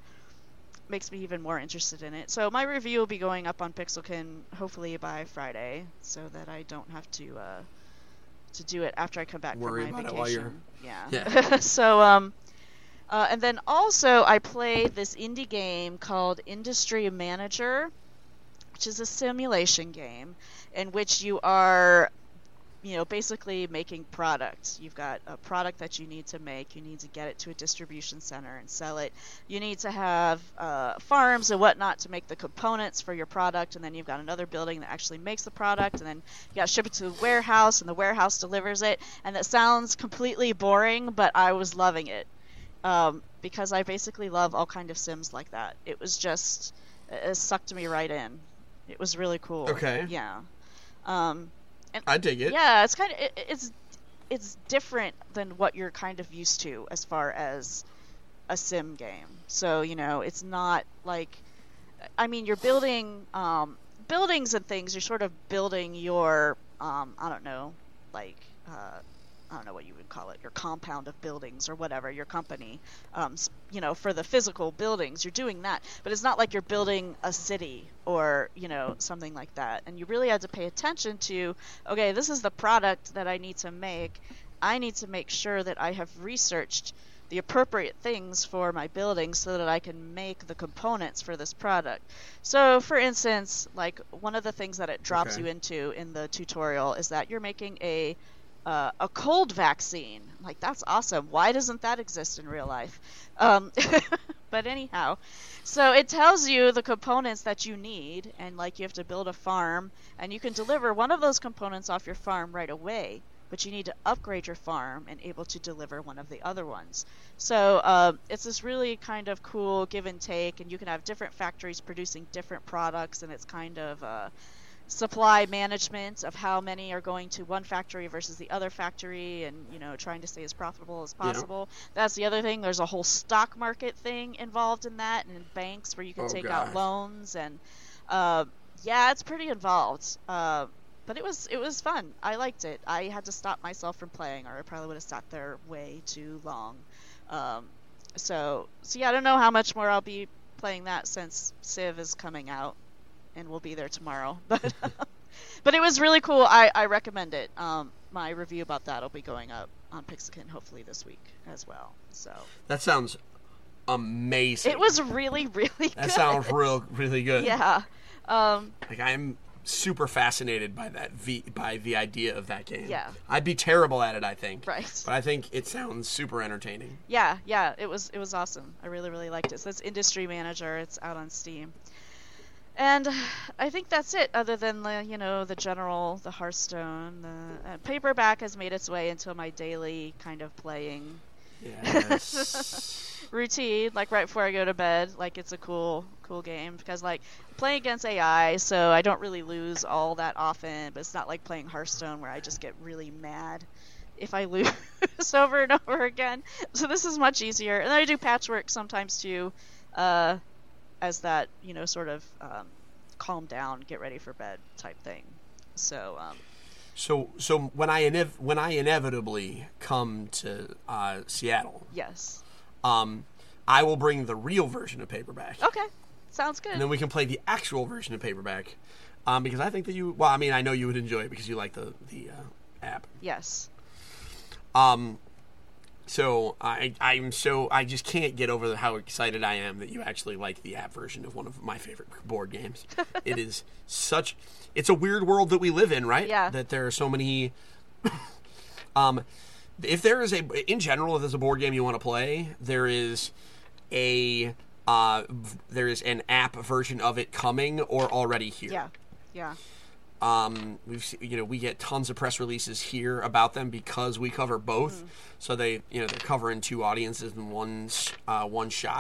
Makes me even more interested in it. So my review will be going up on Pixelkin hopefully by Friday, so that I don't have to do it after I come back from my vacation. Yeah. So and then also I played this indie game called Industry Manager, which is a simulation game in which you are, you know, basically making products. You've got a product that you need to make. You need to get it to a distribution center and sell it. You need to have farms and whatnot to make the components for your product, and then you've got another building that actually makes the product, and then you got to ship it to the warehouse, and the warehouse delivers it. And that sounds completely boring, but I was loving it because I basically love all kind of sims like that. It was just, it sucked me right in. It was really cool. Okay. Yeah. And I dig it. Yeah, it's kind of it's different than what you're kind of used to as far as a sim game. So, you know, it's not like, I mean, you're building buildings and things. You're sort of building your I don't know what you would call it, your compound of buildings or whatever, your company, you know, for the physical buildings, you're doing that. But it's not like you're building a city or, you know, something like that. And you really had to pay attention to, okay, this is the product that I need to make. I need to make sure that I have researched the appropriate things for my building so that I can make the components for this product. So, for instance, like one of the things that it drops you into in the tutorial is that you're making a cold vaccine. Like, that's awesome. Why doesn't that exist in real life? But anyhow, so it tells you the components that you need, and like you have to build a farm, and you can deliver one of those components off your farm right away, but you need to upgrade your farm and able to deliver one of the other ones. So it's this really kind of cool give and take, and you can have different factories producing different products, and it's kind of supply management of how many are going to one factory versus the other factory, and, you know, trying to stay as profitable as possible. Yeah. That's the other thing. There's a whole stock market thing involved in that, and in banks where you can take out loans, and it's pretty involved. But it was fun. I liked it. I had to stop myself from playing, or I probably would have sat there way too long. So yeah, I don't know how much more I'll be playing that since Civ is coming out. And we'll be there tomorrow, but it was really cool. I recommend it. My review about that will be going up on Pixelkin hopefully this week as well. So that sounds amazing. It was really good. That sounds really good. Yeah. Like, I'm super fascinated by that by the idea of that game. Yeah. I'd be terrible at it, I think. Right. But I think it sounds super entertaining. Yeah. It was awesome. I really liked it. So it's Industry Manager. It's out on Steam. And I think that's it, other than, you know, the Hearthstone. The paperback has made its way into my daily kind of playing. Yes. Routine, like right before I go to bed, like it's a cool game because like playing against AI, so I don't really lose all that often, but it's not like playing Hearthstone where I just get really mad if I lose over and over again. So this is much easier. And then I do patchwork sometimes too, as that, you know, sort of calm down, get ready for bed type thing. So So when I inevitably come to Seattle, yes, I will bring the real version of paperback. Okay, sounds good. And then we can play the actual version of paperback, because I think that you. Well, I mean, I know you would enjoy it because you like the app. Yes. So I just can't get over how excited I am that you actually like the app version of one of my favorite board games. It is such. It's a weird world that we live in, right? Yeah. That there are so many. If there's a board game you want to play, there is an app version of it coming or already here. Yeah. Yeah. We get tons of press releases here about them because we cover both. Mm. So they're covering two audiences in one shot.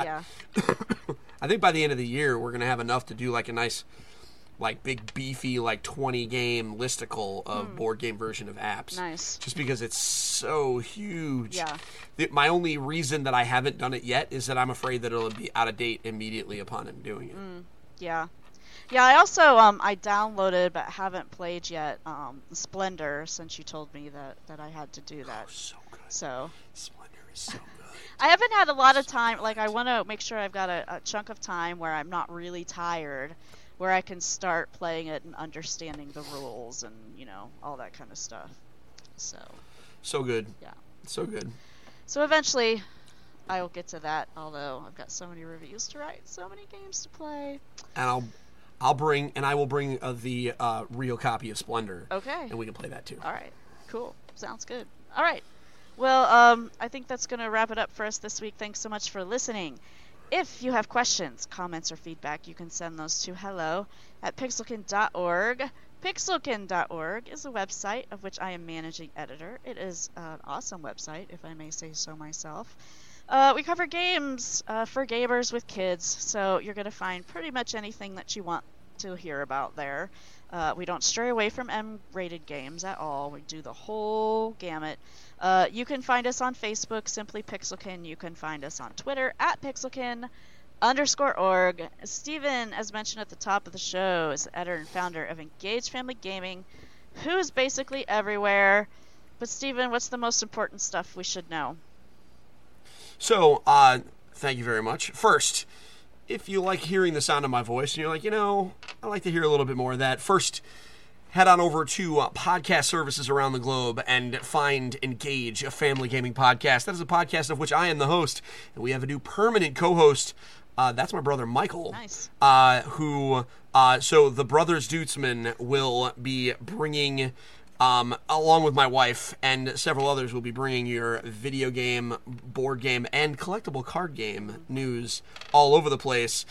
Yeah. I think by the end of the year we're gonna have enough to do like a nice, like big beefy, like 20 game listicle of board game version of apps. Nice. Just because it's so huge. Yeah. My only reason that I haven't done it yet is that I'm afraid that it'll be out of date immediately upon him doing it. Mm. Yeah. Yeah, I also I downloaded but haven't played yet Splendor, since you told me that I had to do that. Oh, so good. So Splendor is so good. I haven't had a lot of time. Like, I want to make sure I've got a chunk of time where I'm not really tired, where I can start playing it and understanding the rules and, you know, all that kind of stuff. So good. Yeah. So good. So eventually I will get to that, although I've got so many reviews to write, so many games to play. And I will bring the real copy of Splendor. Okay. And we can play that too. All right. Cool. Sounds good. All right. Well, I think that's going to wrap it up for us this week. Thanks so much for listening. If you have questions, comments, or feedback, you can send those to hello@pixelkin.org. Pixelkin.org is a website of which I am managing editor. It is an awesome website, if I may say so myself. We cover games for gamers with kids, so you're going to find pretty much anything that you want to hear about there. We don't stray away from M-rated games at all. We do the whole gamut. You can find us on Facebook, simply Pixelkin. You can find us on Twitter, @Pixelkin_org. Steven, as mentioned at the top of the show, is the editor and founder of Engage Family Gaming, who's basically everywhere. But Steven, what's the most important stuff we should know? So, thank you very much. First, if you like hearing the sound of my voice and you're like, you know, I like to hear a little bit more of that, first, head on over to podcast services around the globe and find Engage, a family gaming podcast. That is a podcast of which I am the host, and we have a new permanent co-host. That's my brother, Michael. Nice. So the brothers Dutzman will be bringing... along with my wife and several others, will be bringing your video game, board game, and collectible card game news all over the place.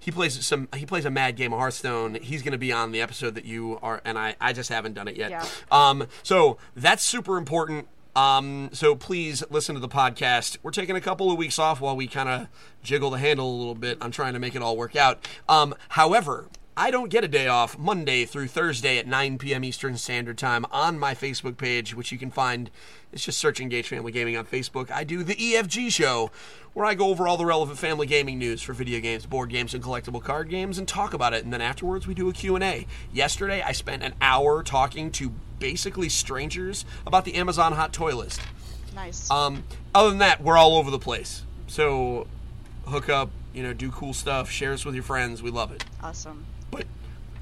He plays a mad game of Hearthstone. He's going to be on the episode that you are, and I just haven't done it yet. Yeah. So that's super important. So please listen to the podcast. We're taking a couple of weeks off while we kind of jiggle the handle a little bit on trying to make it all work out. However, I don't get a day off Monday through Thursday at 9 p.m. Eastern Standard Time on my Facebook page, which you can find. It's just search Engage Family Gaming on Facebook. I do the EFG show, where I go over all the relevant family gaming news for video games, board games, and collectible card games and talk about it. And then afterwards, we do a Q&A. Yesterday, I spent an hour talking to basically strangers about the Amazon hot toy list. Nice. Other than that, we're all over the place. So hook up, you know, do cool stuff, share us with your friends. We love it. Awesome. But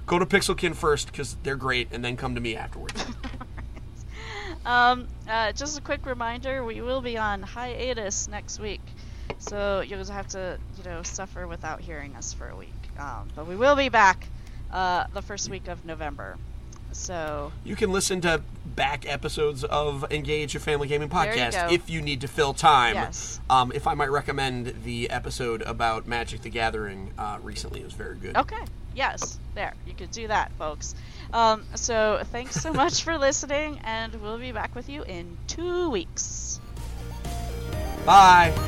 go to Pixelkin first, because they're great, and then come to me afterwards. Just a quick reminder, we will be on hiatus next week. So you'll have to, you know, suffer without hearing us for a week. But we will be back the first week of November. So you can listen to back episodes of Engage, a Family Gaming Podcast, if you need to fill time. Yes. If I might recommend the episode about Magic the Gathering recently, it was very good. Okay. Yes. There. You could do that, folks. So thanks so much for listening, and we'll be back with you in 2 weeks. Bye.